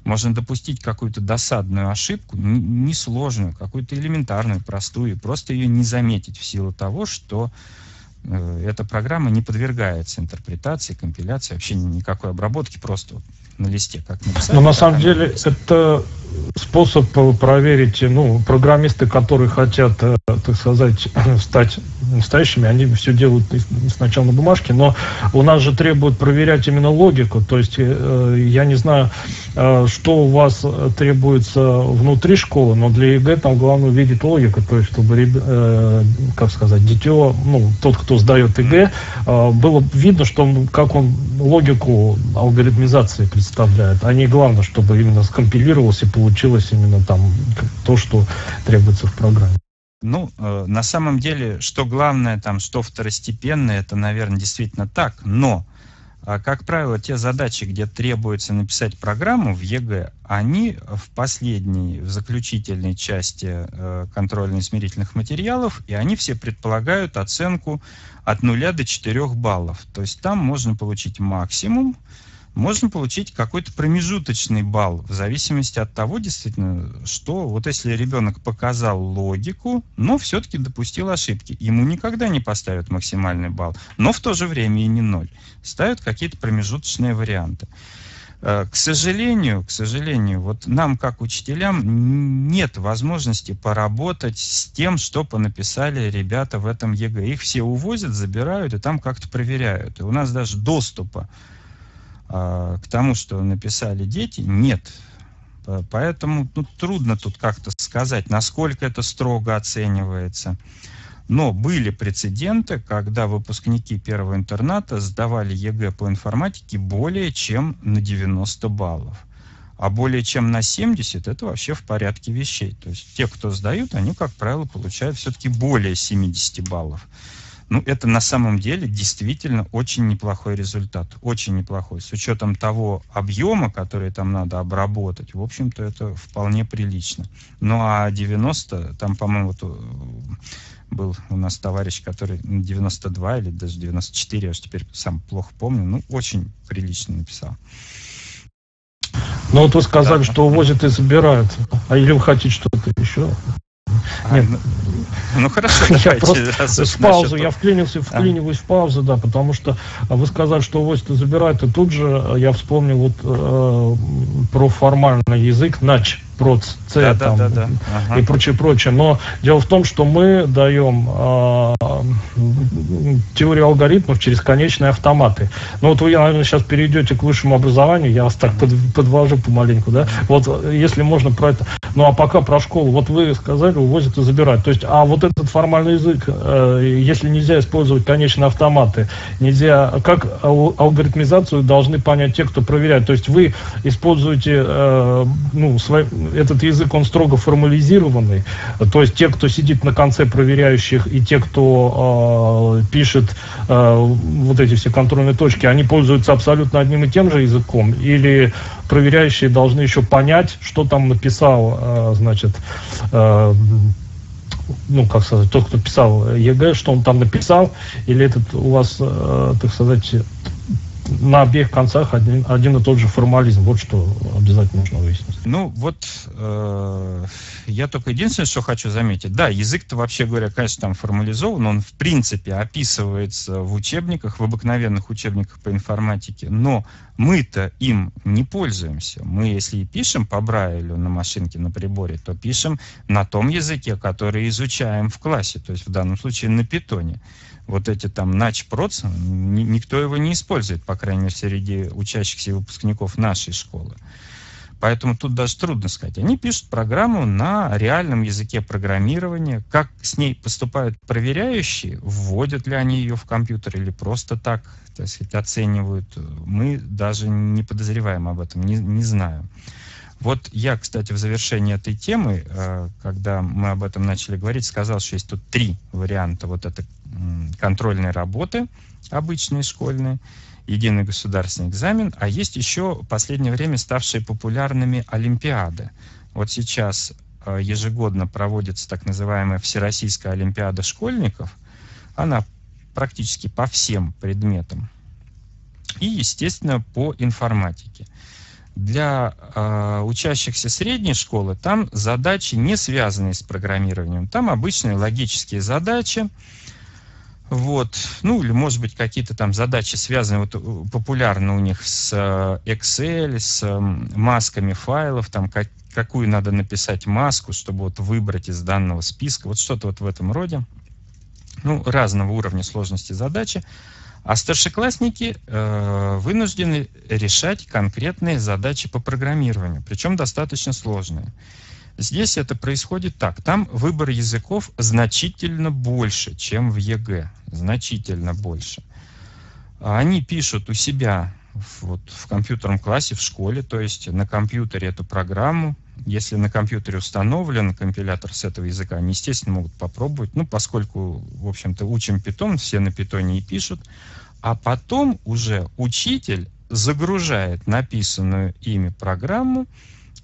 Можно допустить какую-то досадную ошибку, несложную, какую-то элементарную, простую, и просто ее не заметить в силу того, что эта программа не подвергается интерпретации, компиляции, вообще никакой обработки, просто на листе. Как написали, но на самом деле это способ проверить, ну, программисты, которые хотят, так сказать, стать настоящими, они все делают сначала на бумажке, но у нас же требуют проверять именно логику, то есть я не знаю, что у вас требуется внутри школы, но для ЕГЭ там главное увидеть логику, то есть чтобы, как сказать, дитё, ну, тот, кто сдает ЕГЭ, было видно, что он, как он логику алгоритмизации представляет, а не главное, чтобы именно скомпилировалось и получилось именно там то, что требуется в программе. Ну, на самом деле, что главное, там, что второстепенное, это, наверное, действительно так, но, как правило, те задачи, где требуется написать программу в ЕГЭ, они в последней, в заключительной части контрольно-измерительных материалов, и они все предполагают оценку от 0 до 4 баллов. То есть там можно получить максимум, можно получить какой-то промежуточный балл, в зависимости от того, действительно, что вот если ребенок показал логику, но все-таки допустил ошибки, ему никогда не поставят максимальный балл, но в то же время и не 0. Ставят какие-то промежуточные варианты. К сожалению, вот нам, как учителям, нет возможности поработать с тем, что понаписали ребята в этом ЕГЭ. Их все увозят, забирают и там как-то проверяют. И у нас даже доступа к тому, что написали дети, нет. Поэтому, ну, трудно тут как-то сказать, насколько это строго оценивается. Но были прецеденты, когда выпускники первого интерната сдавали ЕГЭ по информатике более чем на 90 баллов. А более чем на 70 – это вообще в порядке вещей. То есть те, кто сдают, они, как правило, получают все-таки более 70 баллов. Ну, это на самом деле действительно очень неплохой результат, очень неплохой. С учетом того объема, который там надо обработать, в общем-то, это вполне прилично. Ну, а 90, там, по-моему, вот был у нас товарищ, который 92 или даже 94, я уж теперь сам плохо помню, ну, очень прилично написал. Ну, вот вы сказали, да, что увозят и забирают. А или вы хотите что-то еще? Нет. Ну хорошо, я вклиниваюсь в паузу, да, потому что вы сказали, что ВОЗ-то забирают, и тут же я вспомнил вот про формальный язык, нач, проц, C, да, там, и прочее. Но дело в том, что мы даем теорию алгоритмов через конечные автоматы. Ну вот вы, наверное, сейчас перейдете к высшему образованию, я вас так подвожу помаленьку, да? Вот если можно про это... Ну а пока про школу. Вот вы сказали, увозят и забирают. То есть, а вот этот формальный язык, если нельзя использовать конечные автоматы, нельзя... Как алгоритмизацию должны понять те, кто проверяет? То есть вы используете, ну, свои... Этот язык, он строго формализированный, то есть те, кто сидит на конце проверяющих, и те, кто пишет вот эти все контрольные точки, они пользуются абсолютно одним и тем же языком, или проверяющие должны еще понять, что там написал, значит, ну, как сказать, тот, кто писал ЕГЭ, что он там написал, или этот у вас, так сказать, на обеих концах один и тот же формализм. Вот что обязательно нужно выяснить. Ну, вот я только единственное, что хочу заметить. Да, язык-то, вообще говоря, конечно, там формализован. Он, в принципе, описывается в учебниках, в обыкновенных учебниках по информатике. Но мы-то им не пользуемся. Мы, если и пишем по Брайлю на машинке, на приборе, то пишем на том языке, который изучаем в классе. То есть, в данном случае, на питоне. Вот эти там начпроц, никто его не использует, по крайней мере, среди учащихся и выпускников нашей школы. Поэтому тут даже трудно сказать. Они пишут программу на реальном языке программирования. Как с ней поступают проверяющие, вводят ли они ее в компьютер или просто так сказать, оценивают, мы даже не подозреваем об этом, не знаем. Вот я, кстати, в завершении этой темы, когда мы об этом начали говорить, сказал, что есть тут три варианта вот этой контрольной работы, обычные школьные, единый государственный экзамен, а есть еще в последнее время ставшие популярными олимпиады. Вот сейчас ежегодно проводится так называемая Всероссийская олимпиада школьников, она практически по всем предметам и, естественно, по информатике. Для учащихся средней школы там задачи, не связанные с программированием. Там обычные логические задачи, Вот. Ну, или, может быть, какие-то там задачи связаны, вот, популярны у них с Excel, с масками файлов, там, какую надо написать маску, чтобы вот выбрать из данного списка, вот что-то вот в этом роде. Ну, разного уровня сложности задачи. А старшеклассники вынуждены решать конкретные задачи по программированию, причем достаточно сложные. Здесь это происходит так. Там выбор языков значительно больше, чем в ЕГЭ. Значительно больше. Они пишут у себя вот в компьютерном классе, в школе, то есть на компьютере эту программу. Если на компьютере установлен компилятор с этого языка, они, естественно, могут попробовать. Ну, поскольку, в общем-то, учим Python, все на Python и пишут. А потом уже учитель загружает написанную ими программу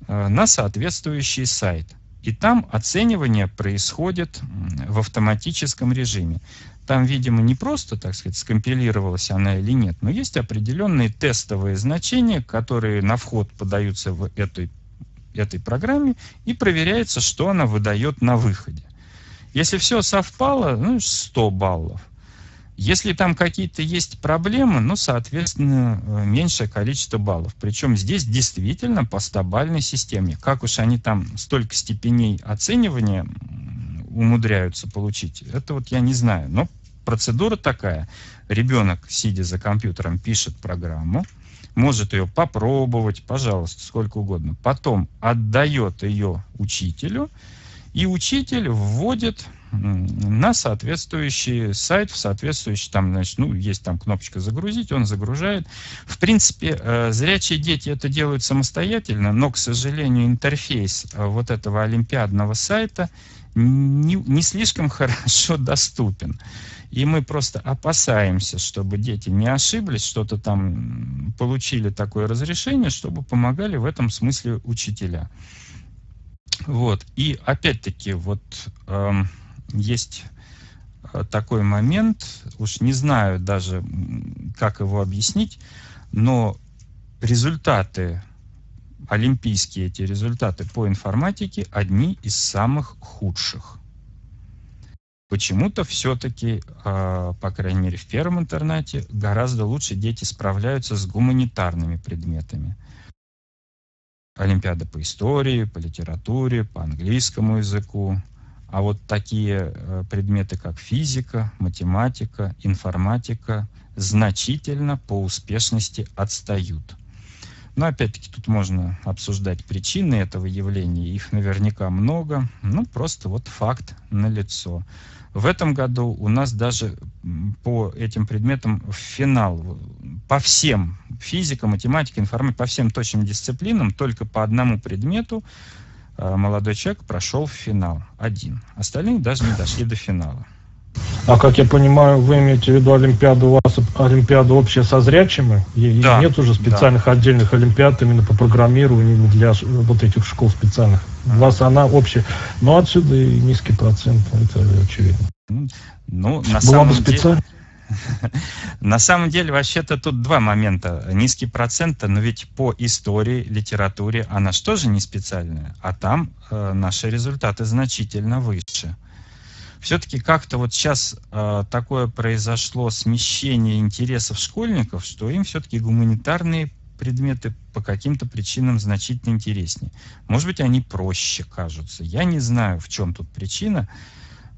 на соответствующий сайт. И там оценивание происходит в автоматическом режиме. Там, видимо, не просто, так сказать, скомпилировалась она или нет, но есть определенные тестовые значения, которые на вход подаются в этой программе, и проверяется, что она выдает на выходе. Если все совпало, ну, 100 баллов. Если там какие-то есть проблемы, ну, соответственно, меньшее количество баллов. Причем здесь действительно по стабильной системе. Как уж они там столько степеней оценивания умудряются получить, это вот я не знаю. Но процедура такая. Ребенок, сидя за компьютером, пишет программу, может ее попробовать, пожалуйста, сколько угодно. Потом отдает ее учителю, и учитель вводит на соответствующий сайт, в соответствующий, там, значит, ну, есть там кнопочка «Загрузить», он загружает. В принципе, зрячие дети это делают самостоятельно, но, к сожалению, интерфейс вот этого олимпиадного сайта не слишком хорошо доступен. И мы просто опасаемся, чтобы дети не ошиблись, что-то там получили такое разрешение, чтобы помогали в этом смысле учителя. Вот. И опять-таки, вот... Есть такой момент, уж не знаю даже, как его объяснить, но результаты, олимпийские эти результаты по информатике, одни из самых худших. Почему-то все-таки, по крайней мере, в первом интернате гораздо лучше дети справляются с гуманитарными предметами. Олимпиада по истории, по литературе, по английскому языку. А вот такие предметы, как физика, математика, информатика, значительно по успешности отстают. Но опять-таки тут можно обсуждать причины этого явления, их наверняка много, ну просто вот факт налицо. В этом году у нас даже по этим предметам в финал, по всем, физика, математика, информатика, по всем точным дисциплинам, только по одному предмету молодой человек прошел в финал один. Остальные даже не дошли до финала. А как я понимаю, вы имеете в виду олимпиаду, у вас олимпиада общая со зрячими? И да, нет уже специальных, да, отдельных олимпиад именно по программированию для вот этих школ специальных. У вас она общая. Но отсюда и низкий процент, это очевидно. Ну, на самом деле... На самом деле, вообще-то, тут два момента. Низкий процент, но ведь по истории, литературе, она же тоже не специальная, а там наши результаты значительно выше. Все-таки как-то вот сейчас такое произошло смещение интересов школьников, что им все-таки гуманитарные предметы по каким-то причинам значительно интереснее. Может быть, они проще кажутся. Я не знаю, в чем тут причина.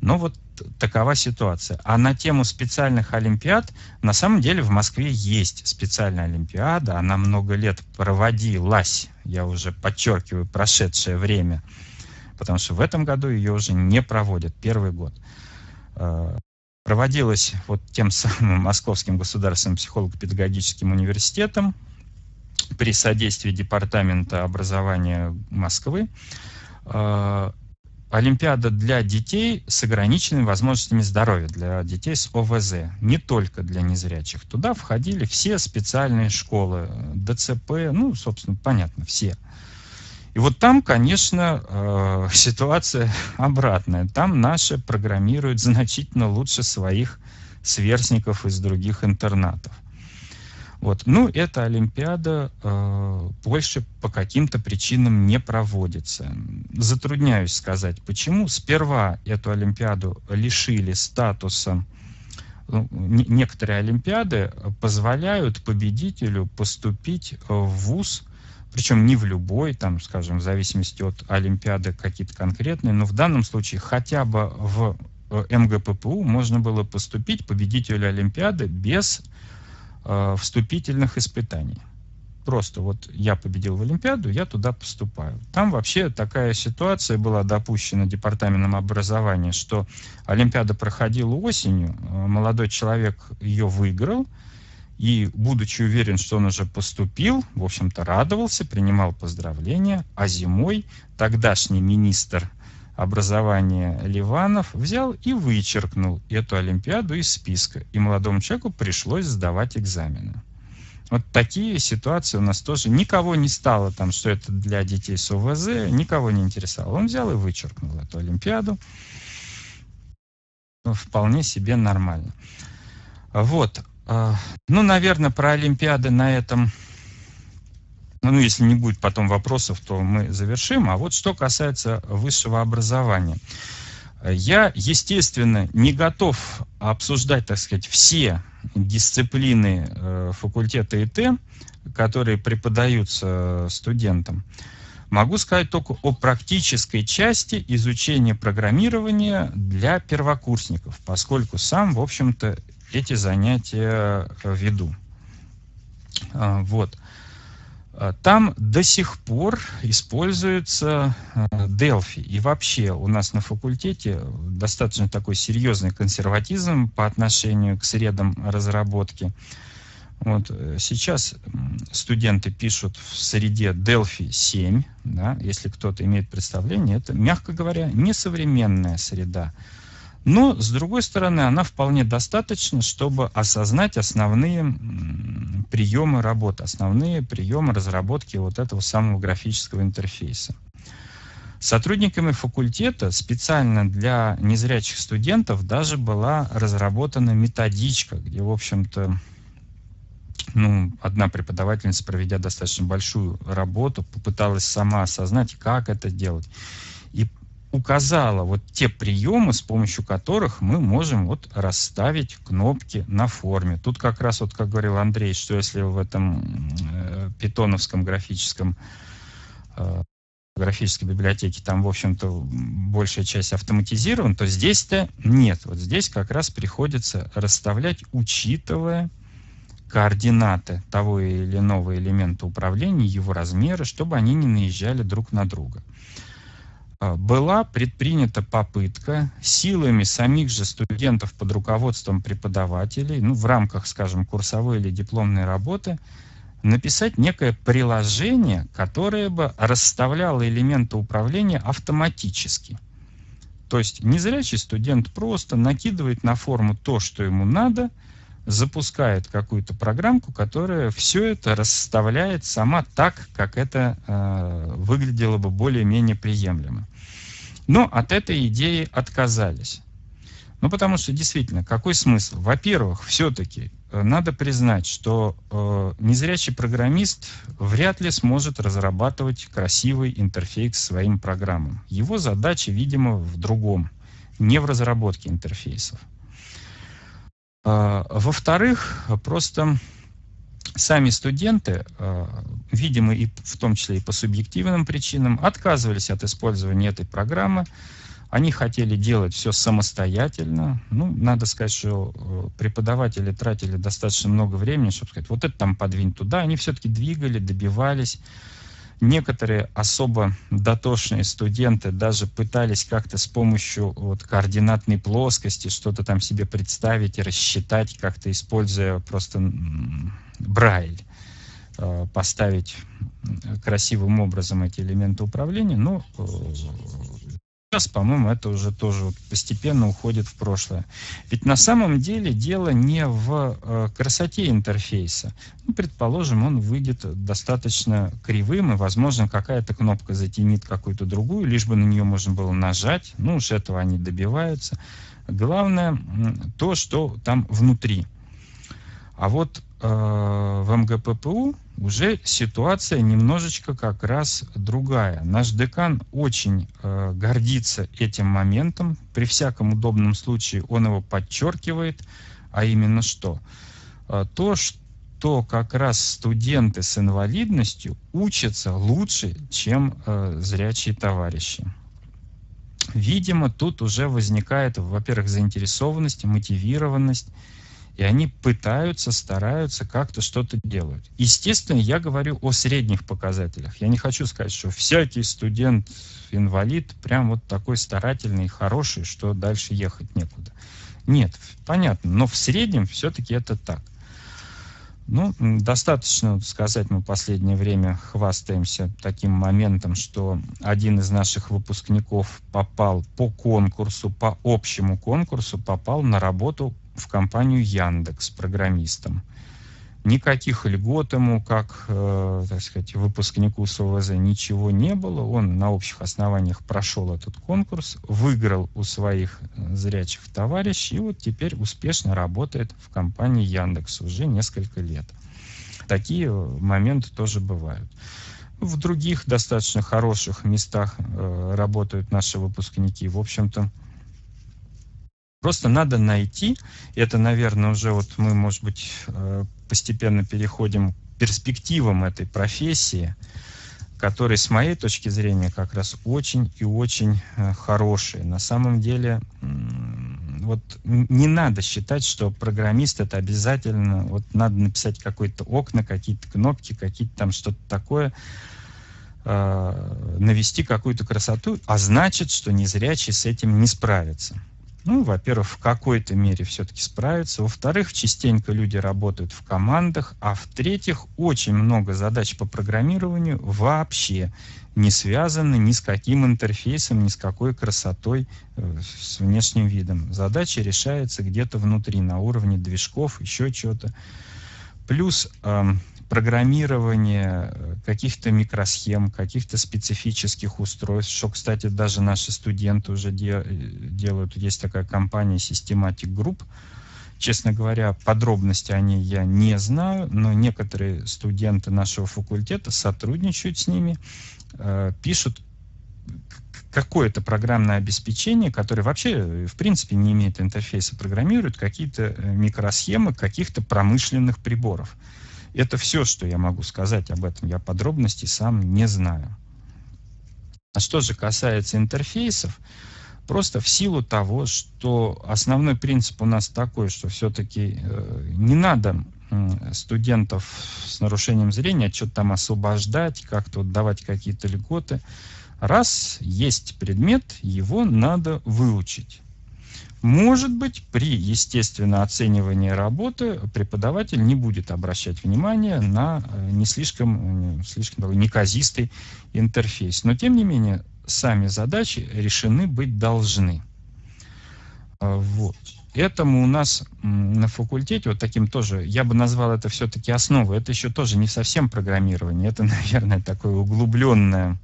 Но вот такова ситуация. А на тему специальных олимпиад, на самом деле в Москве есть специальная олимпиада, она много лет проводилась, я уже подчеркиваю, прошедшее время, потому что в этом году ее уже не проводят, первый год. Проводилась вот тем самым Московским государственным психолого-педагогическим университетом при содействии Департамента образования Москвы. Олимпиада для детей с ограниченными возможностями здоровья, для детей с ОВЗ, не только для незрячих. Туда входили все специальные школы, ДЦП, ну, собственно, понятно, все. И вот там, конечно, ситуация обратная. Там наши программируют значительно лучше своих сверстников из других интернатов. Вот. Ну, эта олимпиада больше по каким-то причинам не проводится. Затрудняюсь сказать, почему. Сперва эту олимпиаду лишили статуса некоторые олимпиады позволяют победителю поступить в вуз, причем не в любой, там, скажем, в зависимости от олимпиады какие-то конкретные, но в данном случае хотя бы в МГППУ можно было поступить победителю олимпиады без вступительных испытаний. Просто вот я победил в олимпиаду, я туда поступаю. Там вообще такая ситуация была допущена департаментом образования, что олимпиада проходила осенью, молодой человек ее выиграл, и, будучи уверен, что он уже поступил, в общем-то, радовался, принимал поздравления, а зимой тогдашний министр образования Ливанов взял и вычеркнул эту олимпиаду из списка, и молодому человеку пришлось сдавать экзамены. Вот такие ситуации у нас тоже. Никого не стало там, что это для детей с ОВЗ, никого не интересовало. Он взял и вычеркнул эту олимпиаду. Вполне себе нормально. Вот. Ну, наверное, про олимпиады на этом, ну, если не будет потом вопросов, то мы завершим. А вот что касается высшего образования. Я, естественно, не готов обсуждать, так сказать, все дисциплины факультета ИТ, которые преподаются студентам. Могу сказать только о практической части изучения программирования для первокурсников, поскольку сам, в общем-то, эти занятия веду. Вот. Там до сих пор используется Delphi. И вообще у нас на факультете достаточно такой серьезный консерватизм по отношению к средам разработки. Вот сейчас студенты пишут в среде Delphi 7. Да, если кто-то имеет представление, это, мягко говоря, несовременная среда. Но, с другой стороны, она вполне достаточна, чтобы осознать основные приемы работы, основные приемы разработки вот этого самого графического интерфейса. Сотрудниками факультета специально для незрячих студентов даже была разработана методичка, где, в общем-то, ну, одна преподавательница, проведя достаточно большую работу, попыталась сама осознать, как это делать. И указала вот те приемы, с помощью которых мы можем вот расставить кнопки на форме. Тут как раз, вот как говорил Андрей, что если в этом питоновском графической библиотеке там, в общем-то, большая часть автоматизирована, то здесь-то нет. Вот здесь как раз приходится расставлять, учитывая координаты того или иного элемента управления, его размеры, чтобы они не наезжали друг на друга. Была предпринята попытка силами самих же студентов под руководством преподавателей, ну, в рамках, скажем, курсовой или дипломной работы, написать некое приложение, которое бы расставляло элементы управления автоматически. То есть незрячий студент просто накидывает на форму то, что ему надо, запускает какую-то программку, которая все это расставляет сама так, как это выглядело бы более-менее приемлемо. Но от этой идеи отказались. Ну, потому что, действительно, какой смысл? Во-первых, все-таки надо признать, что незрячий программист вряд ли сможет разрабатывать красивый интерфейс своим программам. Его задача, видимо, в другом, не в разработке интерфейсов. Во-вторых, просто сами студенты, видимо, и в том числе и по субъективным причинам, отказывались от использования этой программы. Они хотели делать все самостоятельно. Ну, надо сказать, что преподаватели тратили достаточно много времени, чтобы сказать, вот это там подвинь туда. Они все-таки двигали, добивались. Некоторые особо дотошные студенты даже пытались как-то с помощью вот координатной плоскости что-то там себе представить и рассчитать, как-то используя просто брайль, поставить красивым образом эти элементы управления. Но сейчас, по-моему, это уже тоже постепенно уходит в прошлое. Ведь на самом деле дело не в красоте интерфейса. Ну, предположим, он выйдет достаточно кривым, и, возможно, какая-то кнопка затемнит какую-то другую, лишь бы на нее можно было нажать. Ну уж этого они добиваются. Главное то, что там внутри. А вот в МГППУ уже ситуация немножечко как раз другая. Наш декан очень гордится этим моментом. При всяком удобном случае он его подчеркивает, А именно что? То, что как раз студенты с инвалидностью учатся лучше, чем зрячие товарищи. Видимо, тут уже возникает, во-первых, заинтересованность, мотивированность, и они пытаются, стараются, как-то что-то делают. Естественно, я говорю о средних показателях. Я не хочу сказать, что всякий студент-инвалид прям вот такой старательный и хороший, что дальше ехать некуда. Нет, понятно, но в среднем все-таки это так. Ну, достаточно сказать, мы в последнее время хвастаемся таким моментом, что один из наших выпускников попал по конкурсу, по общему конкурсу, попал на работу в компанию Яндекс программистом. Никаких льгот ему, как, так сказать, выпускнику с ОВЗ, ничего не было. Он на общих основаниях прошел этот конкурс, выиграл у своих зрячих товарищей и вот теперь успешно работает в компании Яндекс уже несколько лет. Такие моменты тоже бывают. В других достаточно хороших местах работают наши выпускники. В общем-то, просто надо найти, это, наверное, уже вот мы, может быть, постепенно переходим к перспективам этой профессии, которые, с моей точки зрения, как раз очень и очень хорошие. На самом деле, вот не надо считать, что программист — это обязательно, вот надо написать какие-то окна, какие-то кнопки, какие-то там что-то такое, навести какую-то красоту, а значит, что незрячий с этим не справится. Ну, во-первых, в какой-то мере все-таки справятся. Во-вторых, частенько люди работают в командах. А в-третьих, очень много задач по программированию вообще не связаны ни с каким интерфейсом, ни с какой красотой, с внешним видом. Задача решается где-то внутри, на уровне движков, еще чего-то. Плюс программирование каких-то микросхем, каких-то специфических устройств, что, кстати, даже наши студенты уже делают. Есть такая компания Systematic Group. Честно говоря, подробности о ней я не знаю, но некоторые студенты нашего факультета сотрудничают с ними, пишут какое-то программное обеспечение, которое вообще, в принципе, не имеет интерфейса, программируют какие-то микросхемы каких-то промышленных приборов. Это все, что я могу сказать об этом. Я подробностей сам не знаю. А что же касается интерфейсов, просто в силу того, что основной принцип у нас такой, что все-таки не надо студентов с нарушением зрения что-то там освобождать, как-то вот давать какие-то льготы. Раз есть предмет, его надо выучить. Может быть, при, естественно, оценивании работы преподаватель не будет обращать внимание на не слишком неказистый интерфейс. Но, тем не менее, сами задачи решены быть должны. Вот. Этому у нас на факультете, вот таким тоже, я бы назвал это все-таки основой. Это еще тоже не совсем программирование, это, наверное, такое углубленное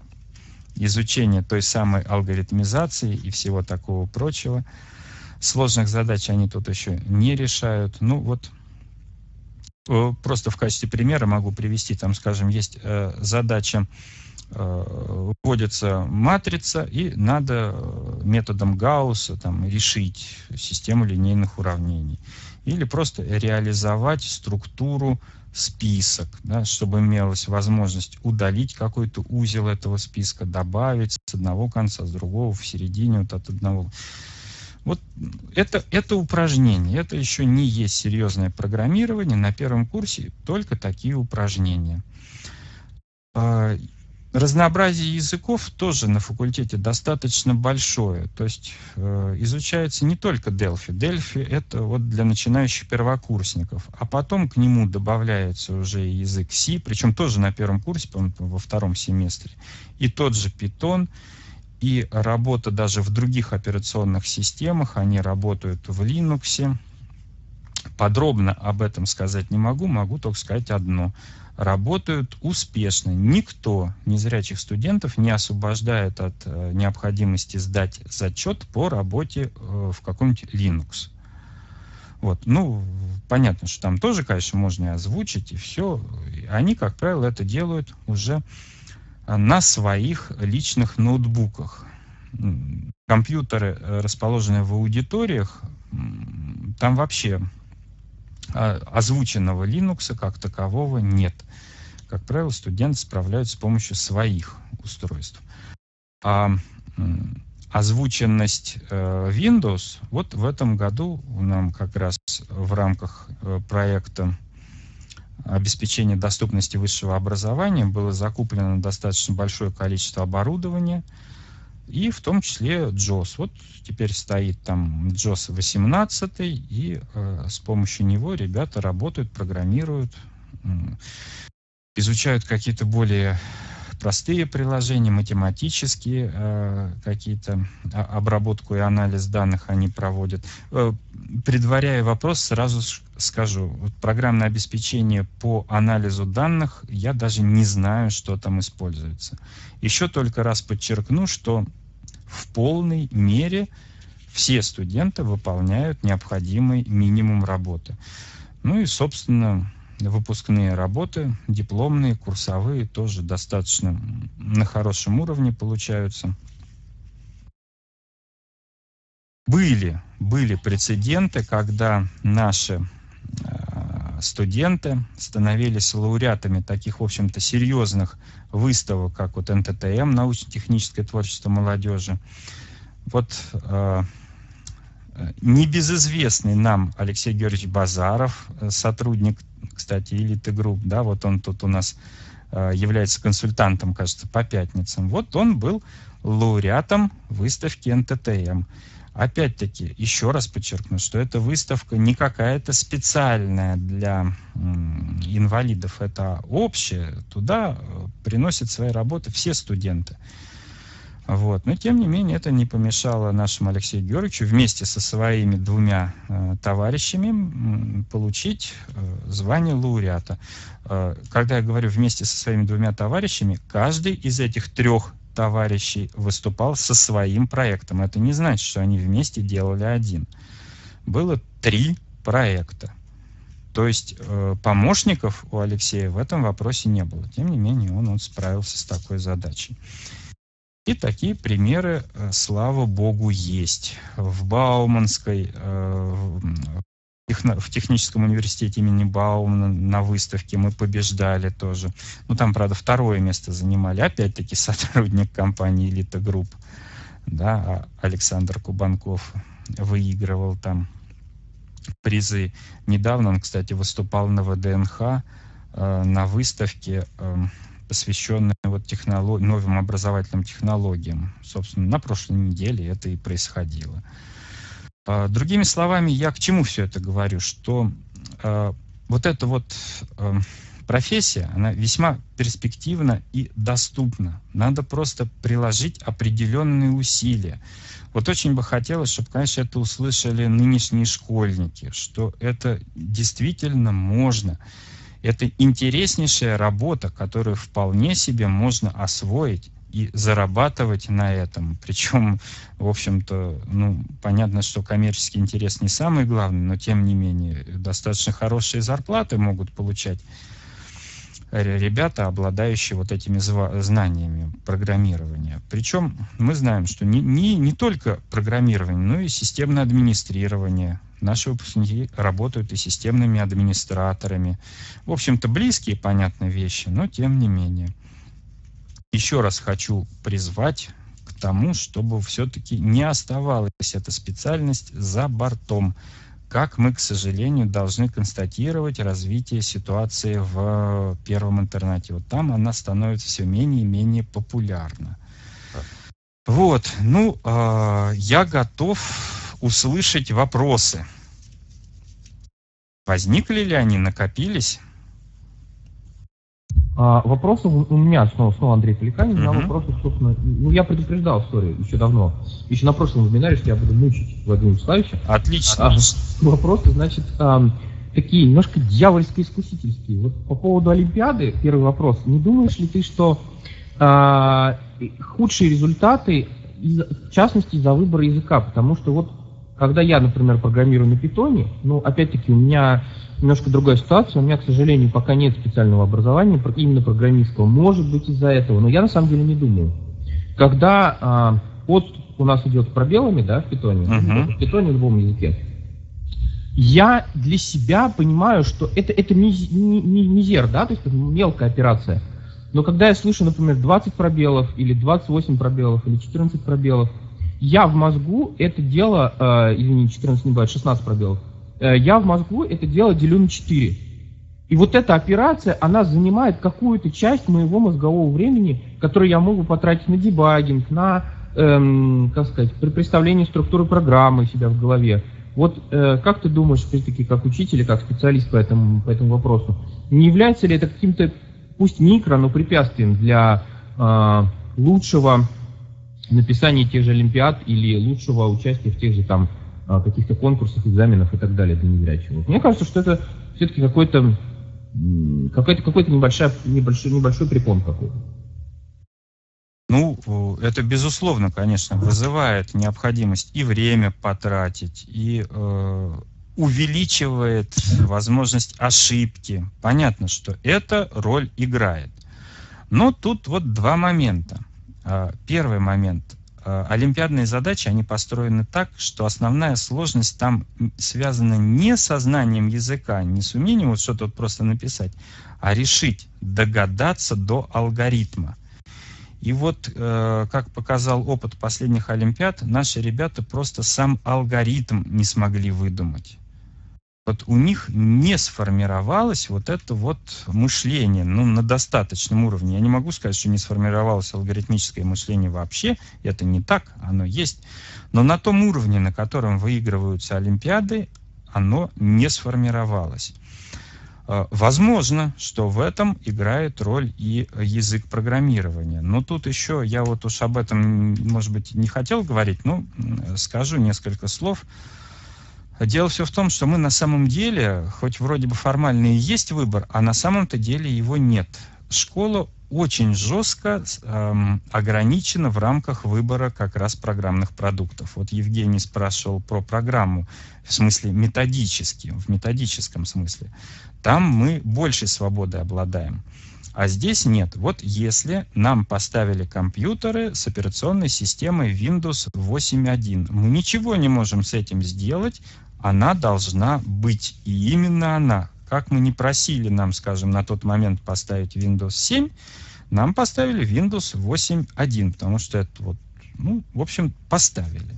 изучение той самой алгоритмизации и всего такого прочего. Сложных задач они тут еще не решают. Ну вот, просто в качестве примера могу привести, там, скажем, есть задача, вводится матрица, и надо методом Гаусса там решить систему линейных уравнений. Или просто реализовать структуру список, да, чтобы имелась возможность удалить какой-то узел этого списка, добавить с одного конца, с другого, в середине, вот от одного. Вот это упражнение, это еще не есть серьезное программирование, на первом курсе только такие упражнения. Разнообразие языков тоже на факультете достаточно большое, то есть изучается не только Delphi. Delphi — это вот для начинающих первокурсников, а потом к нему добавляется уже язык C, причем тоже на первом курсе, по-моему, во втором семестре, и тот же Python. И работа даже в других операционных системах, они работают в Linux. Подробно об этом сказать не могу, могу только сказать одно. Работают успешно. Никто незрячих студентов не освобождает от необходимости сдать зачет по работе в каком-нибудь Linux. Вот. Ну, понятно, что там тоже, конечно, можно и озвучить, и все. Они, как правило, это делают уже на своих личных ноутбуках. Компьютеры, расположенные в аудиториях, там вообще озвученного Linux как такового нет. Как правило, студенты справляются с помощью своих устройств. А озвученность Windows, вот в этом году нам как раз в рамках проекта обеспечения доступности высшего образования было закуплено достаточно большое количество оборудования, и в том числе JAWS. Вот теперь стоит там JAWS 18, и с помощью него ребята работают, программируют, изучают какие-то более простые приложения, математические какие-то, обработку и анализ данных они проводят. Предваряя вопрос, сразу скажу, вот программное обеспечение по анализу данных, я даже не знаю, что там используется. Еще только раз подчеркну, что в полной мере все студенты выполняют необходимый минимум работы. Ну и, собственно, выпускные работы, дипломные, курсовые тоже достаточно на хорошем уровне получаются. Были прецеденты, когда наши студенты становились лауреатами таких, в общем-то, серьезных выставок, как вот НТТМ, научно-техническое творчество молодежи. Вот небезызвестный нам Алексей Георгиевич Базаров, сотрудник, кстати, Элиты Групп, да, вот он тут у нас является консультантом, кажется, по пятницам. Вот он был лауреатом выставки НТТМ. Опять-таки, еще раз подчеркну, что эта выставка не какая-то специальная для инвалидов, это общая, туда приносят свои работы все студенты. Вот. Но, тем не менее, это не помешало нашему Алексею Георгиевичу вместе со своими двумя товарищами получить звание лауреата. Когда я говорю «вместе со своими двумя товарищами», каждый из этих трех товарищей выступал со своим проектом. Это не значит, что они вместе делали один. Было 3 проекта. То есть помощников у Алексея в этом вопросе не было. Тем не менее, он справился с такой задачей. И такие примеры, слава богу, есть. В Бауманской, в техническом университете имени Баумана на выставке мы побеждали тоже. Ну, там, правда, 2-е место занимали. Опять-таки сотрудник компании «Элита Групп», да, Александр Кубанков выигрывал там призы. Недавно он, кстати, выступал на ВДНХ на выставке, посвященные вот новым образовательным технологиям. Собственно, на прошлой неделе это и происходило. Другими словами, я к чему все это говорю? Что вот эта вот профессия, она весьма перспективна и доступна. Надо просто приложить определенные усилия. Вот очень бы хотелось, чтобы, конечно, это услышали нынешние школьники, что это действительно можно. Это интереснейшая работа, которую вполне себе можно освоить и зарабатывать на этом. Причем, в общем-то, ну, понятно, что коммерческий интерес не самый главный, но тем не менее достаточно хорошие зарплаты могут получать ребята, обладающие вот этими знаниями программирования. Причем мы знаем, что не только программирование, но и системное администрирование. Наши выпускники работают и системными администраторами. В общем-то, близкие, понятно, вещи, но тем не менее. Еще раз хочу призвать к тому, чтобы все-таки не оставалась эта специальность за бортом, как мы, к сожалению, должны констатировать развитие ситуации в первом интернате. Вот там она становится все менее и менее популярна. Вот, ну, я готов услышать вопросы. Возникли ли они, накопились? Вопросы у меня снова Андрей Поликанин. На вопросы, собственно, ну, я предупреждал, еще давно, еще на прошлом вебинаре, что я буду мучить Владимира Вячеславовича. Отлично. Вопросы, значит, такие немножко дьявольско-искусительские. Вот по поводу Олимпиады первый вопрос. Не думаешь ли ты, что худшие результаты, в частности, из-за выбора языка? Потому что вот когда я, например, программирую на питоне, ну, опять-таки, у меня немножко другая ситуация. У меня, к сожалению, пока нет специального образования, именно программистского. Может быть, из-за этого. Но я на самом деле не думаю. Когда у нас идет с пробелами, да, в питоне, в питоне, в любом языке, я для себя понимаю, что это мизер, да, то есть это мелкая операция. Но когда я слышу, например, 20 пробелов, или 28 пробелов, или 14 пробелов, я в мозгу это дело, извини, 14 не бывает, 16 пробелов, я в мозгу это дело делю на 4. И вот эта операция, она занимает какую-то часть моего мозгового времени, которую я могу потратить на дебагинг, на, как сказать, при представлении структуры программы себя в голове. Вот как ты думаешь, все-таки, как учитель, как специалист по этому вопросу, не является ли это каким-то, пусть микро, но препятствием для лучшего написания тех же олимпиад или лучшего участия в тех же там каких-то конкурсах, экзаменах и так далее для незрячего? Мне кажется, что это все-таки какой-то небольшой препон какой-то. Ну, это, безусловно, конечно, вызывает необходимость и время потратить, и увеличивает возможность ошибки. Понятно, что эта роль играет. Но тут вот два момента. Первый момент. Олимпиадные задачи, они построены так, что основная сложность там связана не со знанием языка, не с умением вот что-то вот просто написать, а решить, догадаться до алгоритма. И вот, как показал опыт последних Олимпиад, наши ребята просто сам алгоритм не смогли выдумать. Вот у них не сформировалось вот это вот мышление, ну, на достаточном уровне. Я не могу сказать, что не сформировалось алгоритмическое мышление вообще, это не так, оно есть. Но на том уровне, на котором выигрываются Олимпиады, оно не сформировалось. Возможно, что в этом играет роль и язык программирования. Но тут еще, я вот уж об этом, может быть, не хотел говорить, но скажу несколько слов. Дело все в том, что мы на самом деле, хоть вроде бы формально и есть выбор, а на самом-то деле его нет. Школа очень жестко ограничена в рамках выбора как раз программных продуктов. Вот Евгений спрашивал про программу, в смысле методически, в методическом смысле. Там мы большей свободой обладаем. А здесь нет. Вот если нам поставили компьютеры с операционной системой Windows 8.1, мы ничего не можем с этим сделать, она должна быть. И именно она. Как мы не просили нам, скажем, на тот момент поставить Windows 7, нам поставили Windows 8.1, потому что это вот, ну, в общем, поставили.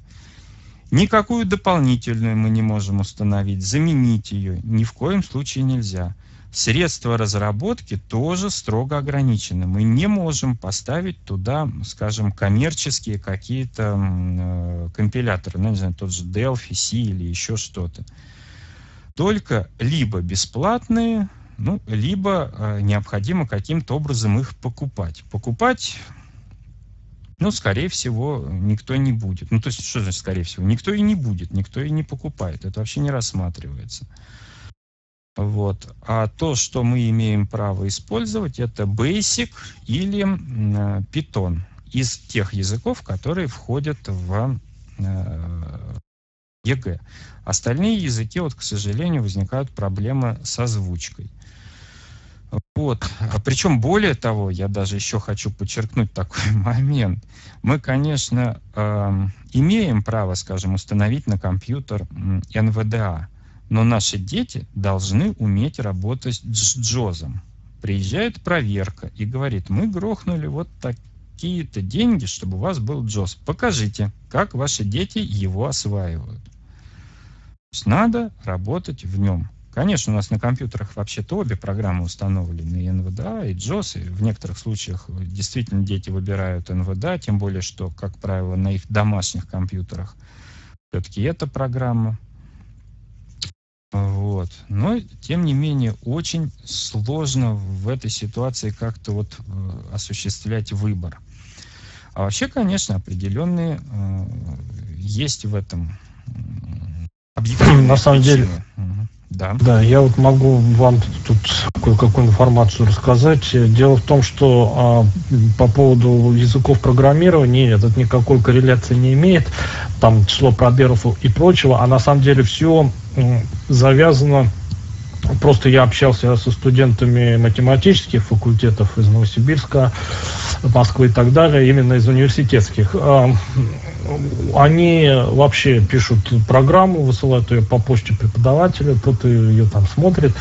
Никакую дополнительную мы не можем установить, заменить ее ни в коем случае нельзя. Средства разработки тоже строго ограничены. Мы не можем поставить туда, скажем, коммерческие какие-то компиляторы, ну, не знаю, тот же Delphi, C или еще что-то. Только либо бесплатные, ну, либо необходимо каким-то образом их покупать. Покупать... Ну, скорее всего, никто не будет. Ну, то есть, что значит, скорее всего? Никто и не будет, никто и не покупает. Это вообще не рассматривается. Вот. А то, что мы имеем право использовать, это BASIC или Python из тех языков, которые входят в ЕГЭ. Остальные языки, вот, к сожалению, возникают проблемы с озвучкой. Вот. Причем, более того, я даже еще хочу подчеркнуть такой момент. Мы, конечно, имеем право, скажем, установить на компьютер NVDA, но наши дети должны уметь работать с JAWS. Приезжает проверка и говорит: мы грохнули вот такие-то деньги, чтобы у вас был JAWS. Покажите, как ваши дети его осваивают. То есть надо работать в нем. Конечно, у нас на компьютерах вообще-то обе программы установлены, и NVDA, и JAWS, и в некоторых случаях действительно дети выбирают NVDA, тем более, что, как правило, на их домашних компьютерах все-таки эта программа. Вот. Но, тем не менее, очень сложно в этой ситуации как-то вот осуществлять выбор. А вообще, конечно, определенные есть в этом объективные на самом причины. Деле. Да. Да, я вот могу вам тут кое-какую информацию рассказать. Дело в том, что по поводу языков программирования этот никакой корреляции не имеет, там число пробелов и прочего, а на самом деле все завязано. Просто я общался со студентами математических факультетов из Новосибирска, Москвы и так далее, именно из университетских. Они вообще пишут программу, высылают ее по почте преподавателю, тот ее там смотрит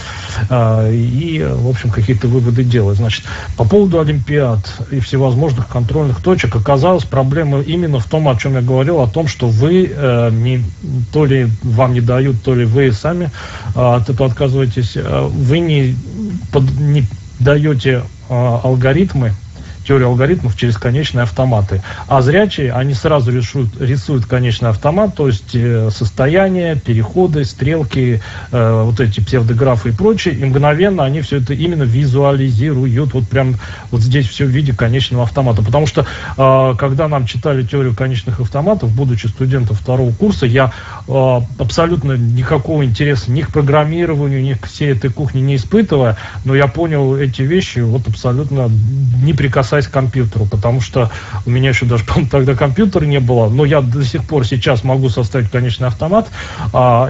и, в общем, какие-то выводы делает. Значит, по поводу олимпиад и всевозможных контрольных точек оказалась проблема именно в том, о чем я говорил, о том, что вы то ли вам не дают, то ли вы сами от этого отказываетесь, вы не даете алгоритмы, теорию алгоритмов через конечные автоматы. А зрячие, они сразу рисуют конечный автомат, то есть состояние, переходы, стрелки, вот эти псевдографы и прочее, и мгновенно они все это именно визуализируют, вот прям вот здесь все в виде конечного автомата. Потому что, когда нам читали теорию конечных автоматов, будучи студентом второго курса, я абсолютно никакого интереса ни к программированию, ни к всей этой кухне не испытывая, но я понял эти вещи вот абсолютно не прикасаясь к компьютеру, потому что у меня еще даже, по-моему, тогда компьютера не было, но я до сих пор сейчас могу составить конечный автомат вот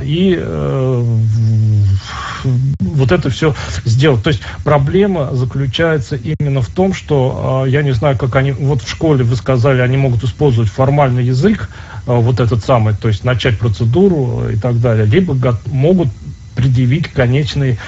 это все сделать. То есть проблема заключается именно в том, что я не знаю, как они, вот в школе вы сказали, они могут использовать формальный язык, вот этот самый, то есть начать процедуру и так далее, либо могут предъявить конечный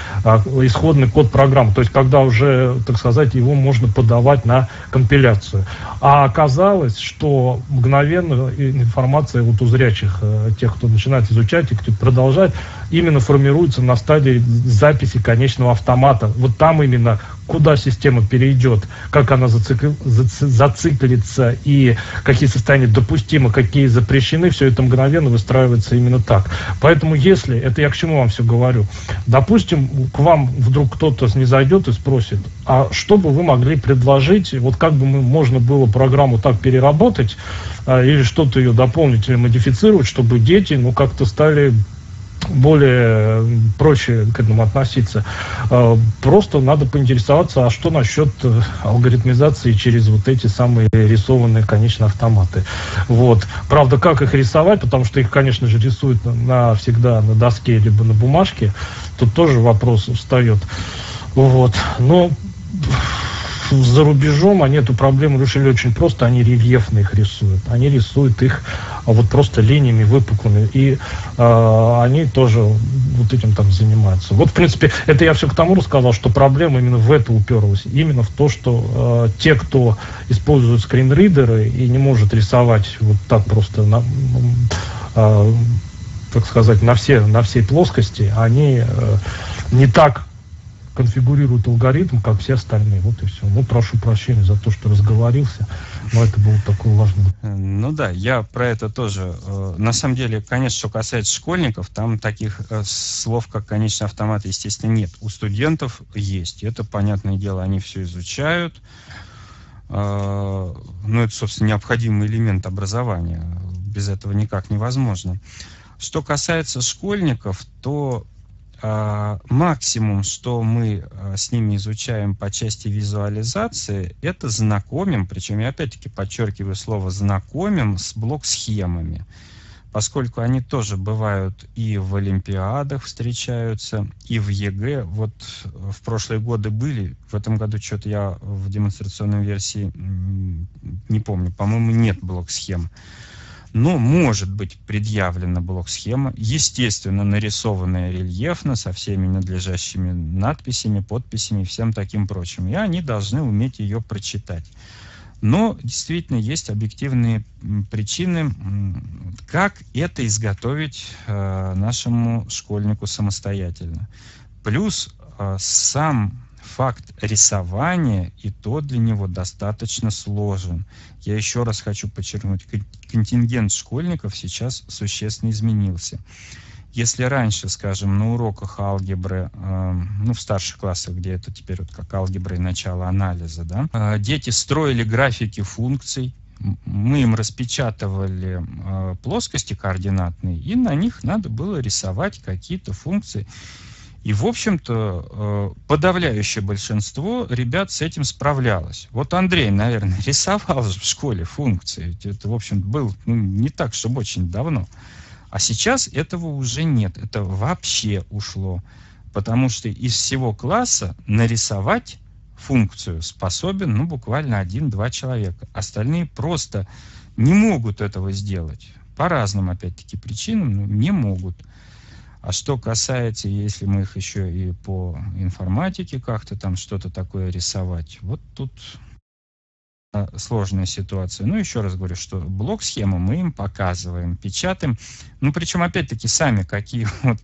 исходный код программы, то есть когда уже, так сказать, его можно подавать на компиляцию. А оказалось, что мгновенно информация вот у зрячих, тех, кто начинает изучать и кто продолжает, именно формируется на стадии записи конечного автомата. Вот там именно куда система перейдет, как она зациклится и какие состояния допустимы, какие запрещены, все это мгновенно выстраивается именно так. Поэтому если, это я к чему вам все говорю, допустим, к вам вдруг кто-то снизойдет и спросит, а что бы вы могли предложить, вот как бы можно было программу так переработать или что-то ее дополнить или модифицировать, чтобы дети, ну, как-то стали более проще к этому относиться. Просто надо поинтересоваться, а что насчет алгоритмизации через вот эти самые рисованные, конечно, автоматы. Вот. Правда, как их рисовать, потому что их, конечно же, рисуют навсегда на доске либо на бумажке, тут тоже вопрос встает. Вот. Но за рубежом они эту проблему решили очень просто, они рельефно их рисуют. Они рисуют их вот просто линиями выпуклыми, и они тоже вот этим там занимаются. Вот, в принципе, это я все к тому рассказал, что проблема именно в это уперлась, именно в то, что те, кто используют скринридеры и не может рисовать вот так просто, так сказать, на всей плоскости, они не так конфигурирует алгоритм, как все остальные. Вот и все. Ну, прошу прощения за то, что разговорился, но это было такое важное. Ну да, я про это тоже. На самом деле, конечно, что касается школьников, там таких слов, как конечный автомат, естественно, нет. У студентов есть. Это, понятное дело, они все изучают. Ну, это, собственно, необходимый элемент образования. Без этого никак невозможно. Что касается школьников, то максимум, что мы с ними изучаем по части визуализации, это знакомим, причем я опять-таки подчеркиваю слово «знакомим», с блок-схемами, поскольку они тоже бывают и в олимпиадах встречаются, и в ЕГЭ. Вот в прошлые годы были, в этом году что-то я в демонстрационной версии не помню, по-моему, нет блок-схем. Но может быть предъявлена блок-схема, естественно, нарисованная рельефно, со всеми надлежащими надписями, подписями и всем таким прочим. И они должны уметь ее прочитать. Но действительно есть объективные причины, как это изготовить нашему школьнику самостоятельно. Плюс сам факт рисования и то для него достаточно сложен. Я еще раз хочу подчеркнуть, контингент школьников сейчас существенно изменился. Если раньше, скажем, на уроках алгебры, ну, в старших классах, где это теперь вот как алгебра и начало анализа, да, дети строили графики функций, мы им распечатывали плоскости координатные, и на них надо было рисовать какие-то функции. И, в общем-то, подавляющее большинство ребят с этим справлялось. Вот Андрей, наверное, рисовал в школе функции. Это, в общем, было, ну, не так, чтобы очень давно. А сейчас этого уже нет. Это вообще ушло. Потому что из всего класса нарисовать функцию способен, ну, буквально 1-2 человека. Остальные просто не могут этого сделать. По разным, опять-таки, причинам, но не могут. А что касается, если мы их еще и по информатике как-то там что-то такое рисовать, вот тут сложная ситуация. Ну, еще раз говорю, что блок-схему мы им показываем, печатаем. Ну, причем, опять-таки, сами какие вот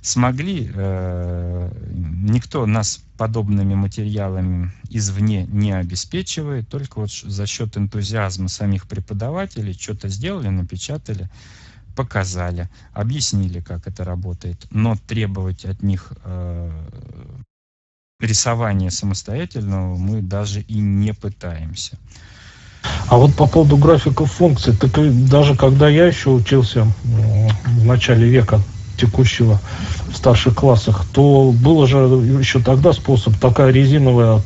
смогли. Никто нас подобными материалами извне не обеспечивает, только вот за счет энтузиазма самих преподавателей что-то сделали, напечатали, показали, объяснили, как это работает. Но требовать от них рисования самостоятельного мы даже и не пытаемся. А вот по поводу графиков функций, так даже когда я еще учился в начале века текущего в старших классах, то было же еще тогда способ, такая резиновая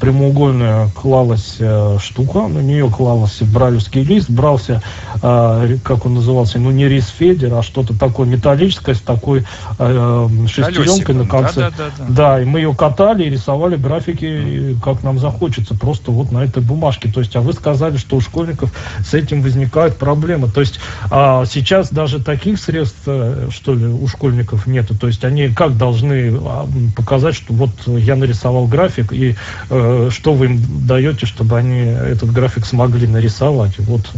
прямоугольная клалась штука, на нее клалась брайлевский лист, брался, как он назывался, ну не рисфедер, а что-то такое металлическое с такой шестеренкой на конце. Да, и мы ее катали и рисовали графики, как нам захочется, просто вот на этой бумажке. То есть, а вы сказали, что у школьников с этим возникают проблемы. То есть, сейчас даже таких средств, что ли, у школьников нету. То есть, они как должны показать, что вот я нарисовал график, и что вы им даете, чтобы они этот график смогли нарисовать? Вот.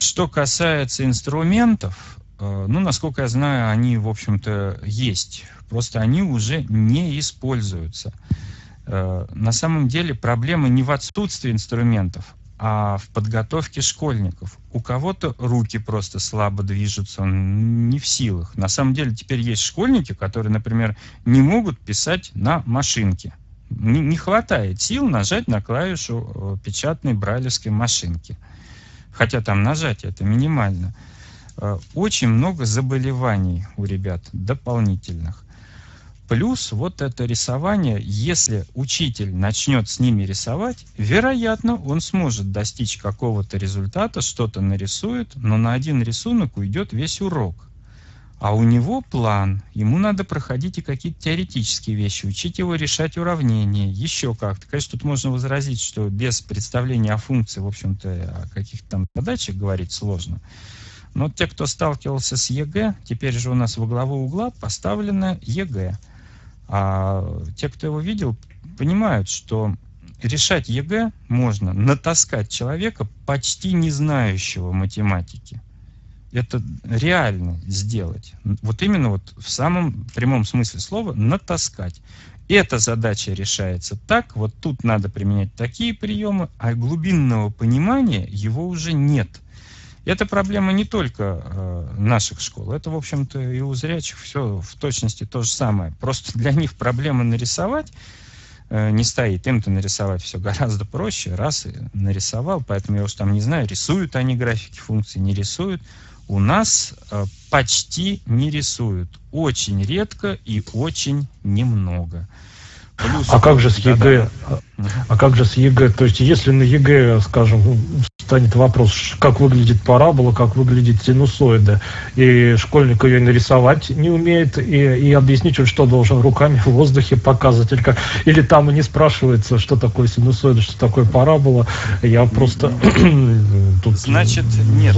Что касается инструментов, ну, насколько я знаю, они, в общем-то, есть. Просто они уже не используются. На самом деле проблема не в отсутствии инструментов, а в подготовке школьников. У кого-то руки просто слабо движутся, он не в силах. На самом деле теперь есть школьники, которые, например, не могут писать на машинке. Не хватает сил нажать на клавишу печатной брайлевской машинки. Хотя там нажатие это минимально. Очень много заболеваний у ребят дополнительных. Плюс вот это рисование, если учитель начнет с ними рисовать, вероятно, он сможет достичь какого-то результата, что-то нарисует, но на один рисунок уйдет весь урок. А у него план, ему надо проходить и какие-то теоретические вещи, учить его решать уравнения, еще как-то. Конечно, тут можно возразить, что без представления о функции, в общем-то, о каких-то там задачах говорить сложно. Но те, кто сталкивался с ЕГЭ, теперь же у нас во главу угла поставлено ЕГЭ. А те, кто его видел, понимают, что решать ЕГЭ можно, натаскать человека, почти не знающего математики. Это реально сделать. Вот именно вот в самом прямом смысле слова натаскать. Эта задача решается так, вот тут надо применять такие приемы, а глубинного понимания его уже нет. Это проблема не только наших школ, это, в общем-то, и у зрячих все в точности то же самое. Просто для них проблема нарисовать не стоит, им-то нарисовать все гораздо проще, раз и нарисовал, поэтому я уж там не знаю, рисуют они графики функций, не рисуют. У нас почти не рисуют, очень редко и очень немного. Плюс а как же с ЕГЭ? А как же с ЕГЭ? То есть, если на ЕГЭ, скажем, станет вопрос, как выглядит парабола, как выглядит синусоида, и школьник ее нарисовать не умеет, и объяснить, что должен руками в воздухе показывать, или, как, или там и не спрашивается, что такое синусоида, что такое парабола, я просто... тут значит, нет...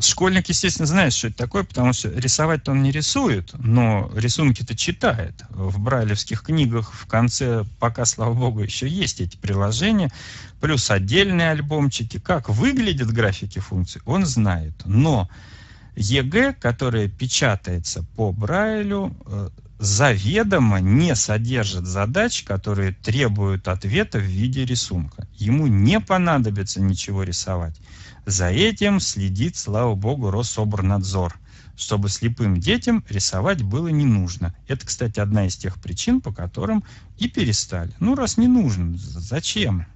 Школьник, естественно, знает, что это такое, потому что рисовать-то он не рисует, но рисунки-то читает. В брайлевских книгах в конце, пока, слава богу, еще есть эти приложения, плюс отдельные альбомчики. Как выглядят графики функций, он знает. Но ЕГЭ, которое печатается по Брайлю, заведомо не содержит задач, которые требуют ответа в виде рисунка. Ему не понадобится ничего рисовать. За этим следит, слава богу, Рособорнадзор, чтобы слепым детям рисовать было не нужно. Это, кстати, одна из тех причин, по которым и перестали. Ну, раз не нужно, зачем?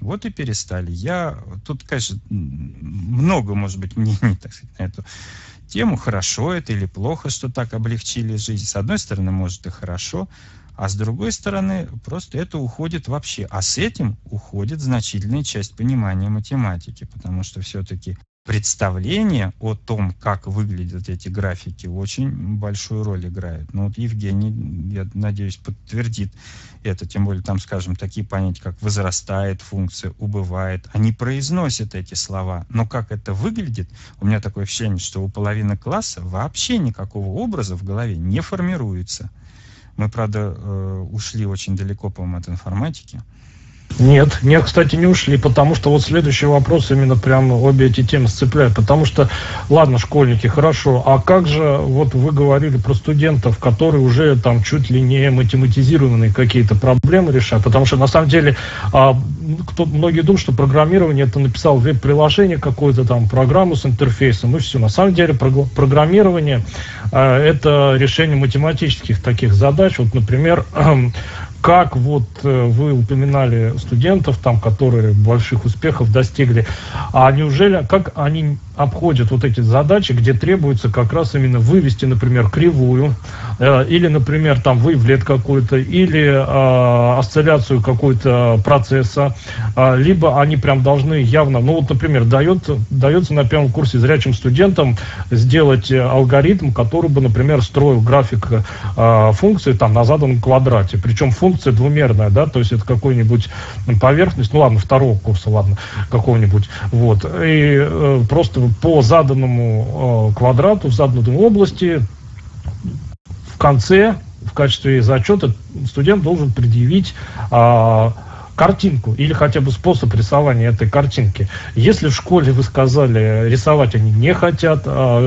Вот и перестали. Я тут, конечно, много, может быть, мнений, так сказать, на эту тему, хорошо это или плохо, что так облегчили жизнь. С одной стороны, может, и хорошо, а с другой стороны, просто это уходит вообще. А с этим уходит значительная часть понимания математики, потому что все-таки представление о том, как выглядят эти графики, очень большую роль играет. Ну, вот Евгений, я надеюсь, подтвердит это. Тем более там, скажем, такие понятия, как возрастает функция, убывает. Они произносят эти слова. Но как это выглядит, у меня такое ощущение, что у половины класса вообще никакого образа в голове не формируется. Мы, правда, ушли очень далеко, по-моему, от информатики. Нет, нет, кстати, не ушли, потому что вот следующий вопрос именно прям обе эти темы сцепляют, потому что, ладно, школьники, хорошо, а как же, вот вы говорили про студентов, которые уже там чуть ли не математизированные какие-то проблемы решают, потому что на самом деле многие думают, что программирование это написал веб-приложение какое-то там, программу с интерфейсом и все, на самом деле программирование это решение математических таких задач, вот, например, как вот вы упоминали студентов, там, которые больших успехов достигли, а неужели, как они обходят вот эти задачи, где требуется как раз именно вывести, например, кривую, или, например, там вывлет какой-то, или осцилляцию какой-то процесса, либо они прям должны явно, ну вот, например, дается на первом курсе зрячим студентам сделать алгоритм, который бы, например, строил график функции там на заданном квадрате, причем функция двумерная, да, то есть это какой-нибудь поверхность, ну ладно, второго курса, ладно, какого-нибудь, вот, и просто по заданному квадрату в заданной области в конце, в качестве зачета студент должен предъявить картинку или хотя бы способ рисования этой картинки. Если в школе вы сказали, рисовать они не хотят,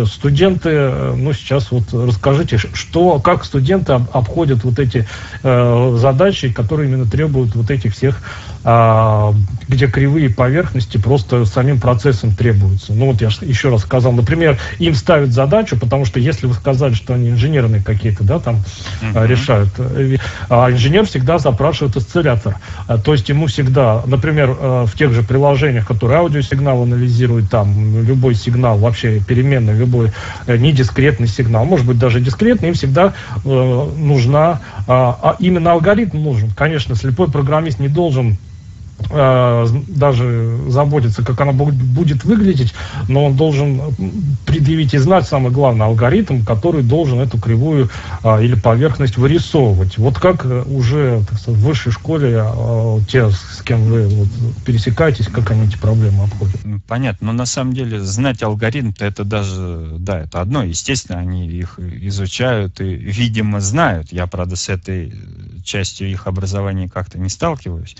студенты, ну сейчас вот расскажите, что, как студенты обходят вот эти задачи, которые именно требуют вот этих всех, где кривые поверхности просто самим процессом требуются. Ну вот я еще раз сказал, например, им ставят задачу, потому что если вы сказали, что они инженерные какие-то, да, там решают, инженер всегда запрашивает осциллятор. То есть ему всегда, например, в тех же приложениях, которые аудиосигнал анализируют, там любой сигнал, вообще переменный, любой недискретный сигнал, может быть даже дискретный, им всегда нужна, именно алгоритм нужен. Конечно, слепой программист не должен даже заботиться, как она будет выглядеть, но он должен предъявить и знать, самое главное, алгоритм, который должен эту кривую или поверхность вырисовывать. Вот как уже, так сказать, в высшей школе те, с кем вы вот пересекаетесь, как они эти проблемы обходят? Понятно, но на самом деле знать алгоритм-то это даже, да, это одно, естественно, они их изучают и, видимо, знают. Я, правда, с этой частью их образования как-то не сталкиваюсь.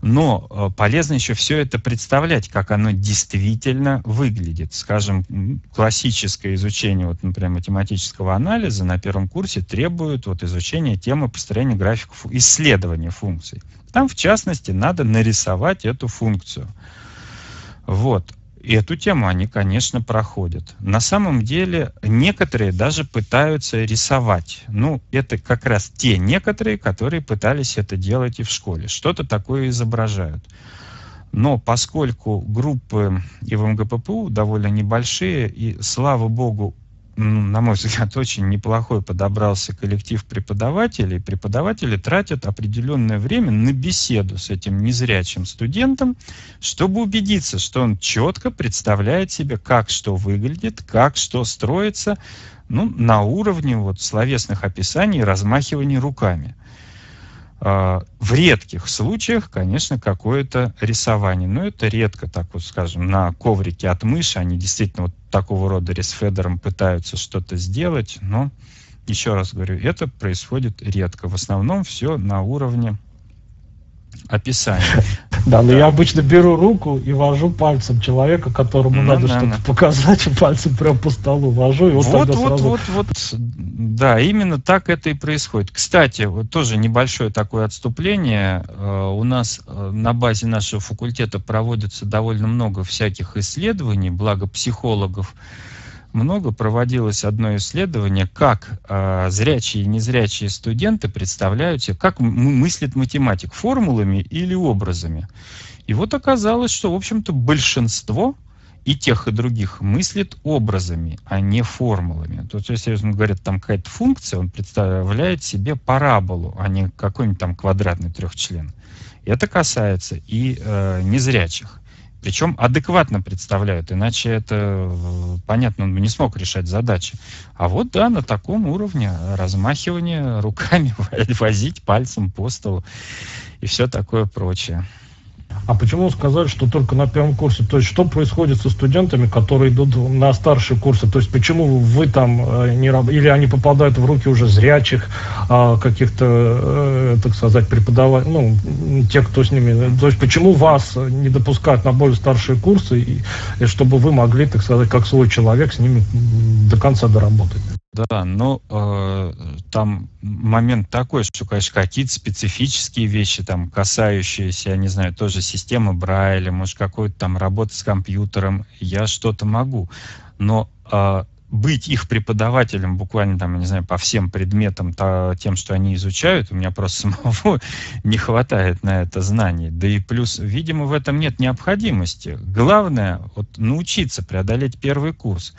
Но полезно еще все это представлять, как оно действительно выглядит. Скажем, классическое изучение, вот, например, математического анализа на первом курсе требует вот, изучения темы построения графиков, исследования функций. Там, в частности, надо нарисовать эту функцию. Вот. И эту тему они, конечно, проходят. На самом деле, некоторые даже пытаются рисовать. Ну, это как раз те некоторые, которые пытались это делать и в школе. Что-то такое изображают. Но поскольку группы и в МГППУ довольно небольшие, и, слава богу, на мой взгляд, очень неплохой подобрался коллектив преподавателей, преподаватели тратят определенное время на беседу с этим незрячим студентом, чтобы убедиться, что он четко представляет себе, как что выглядит, как что строится, ну, на уровне вот, словесных описаний и размахивания руками. В редких случаях, конечно, какое-то рисование. Но это редко, так вот скажем, на коврике от мыши. Они действительно вот такого рода рисфедером пытаются что-то сделать. Но, еще раз говорю, это происходит редко. В основном все на уровне описания. Да, но я обычно беру руку и вожу пальцем человека, которому надо что-то показать, и пальцем прям по столу вожу. Вот, да, именно так это и происходит. Кстати, вот тоже небольшое такое отступление. У нас на базе нашего факультета проводится довольно много всяких исследований, благо психологов много. Проводилось одно исследование, как зрячие и незрячие студенты представляют себе, как мыслит математик, формулами или образами. И вот оказалось, что, в общем-то, большинство и тех, и других мыслит образами, а не формулами. То есть, если он говорит, там какая-то функция, он представляет себе параболу, а не какой-нибудь там квадратный трехчлен. Это касается и незрячих. Причем адекватно представляют, иначе это, понятно, он бы не смог решать задачи. А вот да, на таком уровне размахивание руками, возить пальцем по столу и все такое прочее. А почему сказали, что только на первом курсе? То есть что происходит со студентами, которые идут на старшие курсы? То есть почему вы там не работаете? Или они попадают в руки уже зрячих каких-то, так сказать, преподавателей, ну, тех, кто с ними... То есть почему вас не допускают на более старшие курсы, и чтобы вы могли, так сказать, как свой человек с ними до конца доработать? Да, но там момент такой, что, конечно, какие-то специфические вещи, там, касающиеся, я не знаю, тоже системы Брайля, может, какой-то там работы с компьютером, я что-то могу. Но быть их преподавателем буквально, там, я не знаю, по всем предметам, тем, что они изучают, у меня просто самого не хватает на это знаний. Да и плюс, видимо, в этом нет необходимости. Главное, вот, научиться преодолеть первый курс.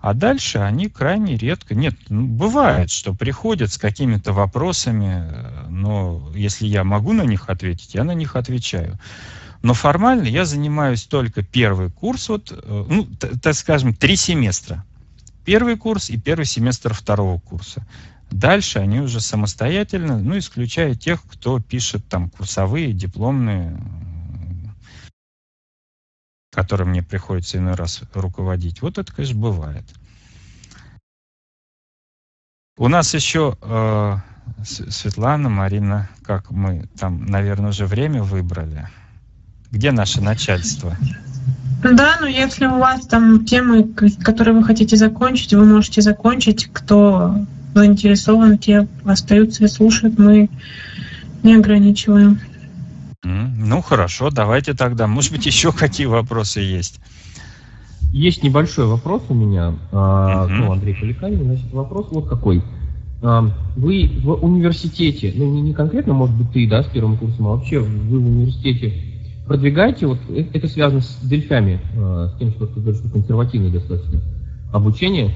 А дальше они крайне редко... Нет, ну, бывает, что приходят с какими-то вопросами, но если я могу на них ответить, я на них отвечаю. Но формально я занимаюсь только первый курс, вот, ну, так скажем, 3 семестра. Первый курс и первый семестр второго курса. Дальше они уже самостоятельно, ну, исключая тех, кто пишет там курсовые, дипломные, которым мне приходится иной раз руководить. Вот это, конечно, бывает. У нас еще Светлана, Марина, как мы там, наверное, уже время выбрали. Где наше начальство? Да, но если у вас там темы, которые вы хотите закончить, вы можете закончить. Кто заинтересован, те остаются и слушают. Мы не ограничиваем. Ну, хорошо, давайте тогда. Может быть, еще какие вопросы есть? Есть небольшой вопрос у меня. Ну, Андрей Поликанин, значит, вопрос вот какой. Вы в университете, ну, не конкретно, может быть, ты, да, с первым курсом, а вообще вы в университете продвигаете, вот это связано с Дельфями, с тем, что ты говоришь, что консервативное достаточно обучение.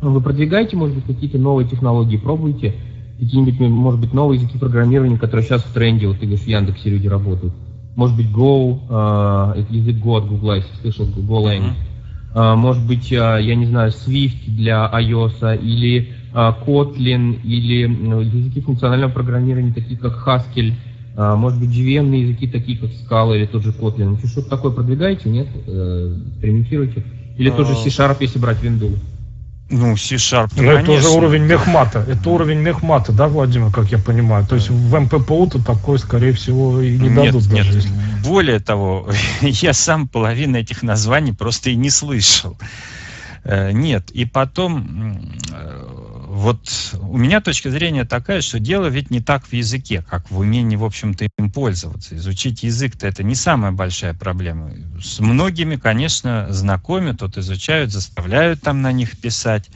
Вы продвигаете, может быть, какие-то новые технологии, пробуете? Какие-нибудь, может быть, новые языки программирования, которые сейчас в тренде, вот ты говоришь, в Яндексе люди работают. Может быть, Go, это язык Go от Google, если слышал, GoLang. Может быть, я не знаю, Swift для iOS, или Kotlin, или языки функционального программирования, такие как Haskell. Может быть, GVM-ные языки, такие как Scala или тот же Kotlin. Что-то такое продвигаете, нет? Экспериментируете? Или тот же C-Sharp, если брать Windows? Ну, C-Sharp, конечно. Это уже уровень мехмата. Это уровень мехмата, да, Владимир, как я понимаю? То есть в МППУ-то такое, скорее всего, и не дадут даже. Нет. Более того, я сам половину этих названий просто и не слышал. Нет. И потом, вот у меня точка зрения такая, что дело ведь не так в языке, как в умении, в общем-то, им пользоваться. Изучить язык-то это не самая большая проблема. С многими, конечно, знакомят, вот изучают, заставляют там на них писать.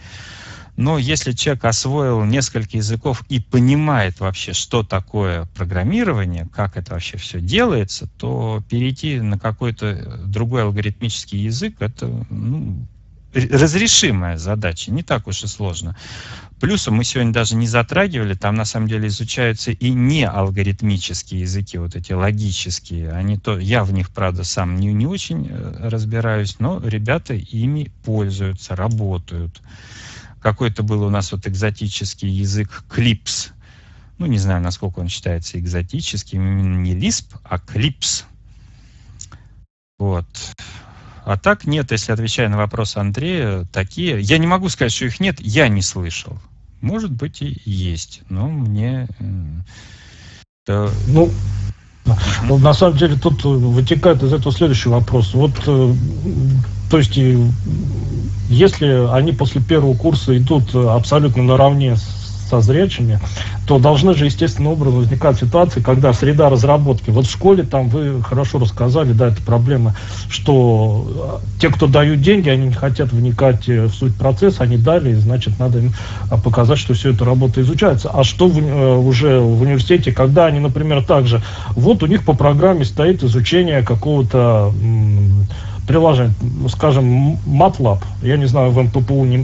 Но если человек освоил несколько языков и понимает вообще, что такое программирование, как это вообще все делается, то перейти на какой-то другой алгоритмический язык — это, ну, разрешимая задача, не так уж и сложно. Плюс мы сегодня даже не затрагивали, там на самом деле изучаются и не алгоритмические языки, вот эти логические. Они то, я в них, правда, сам не очень разбираюсь, но ребята ими пользуются, работают. Какой-то был у нас вот экзотический язык CLIPS. Ну, не знаю, насколько он считается экзотическим, именно не LISP, а CLIPS. Вот. А так нет, если отвечая на вопрос Андрея, такие... Я не могу сказать, что их нет, я не слышал. Может быть, и есть, но мне... Ну, на самом деле, тут вытекает из этого следующий вопрос. Вот, то есть, если они после первого курса идут абсолютно наравне со зрячими, то должны же естественным образом возникать ситуации, когда среда разработки. Вот в школе там вы хорошо рассказали, да, это проблема, что те, кто дают деньги, они не хотят вникать в суть процесса, они дали, значит, надо им показать, что все это работа изучается. А что уже в университете, когда они, например, также, вот у них по программе стоит изучение какого-то приложений, скажем, MATLAB. Я не знаю, в МППУ не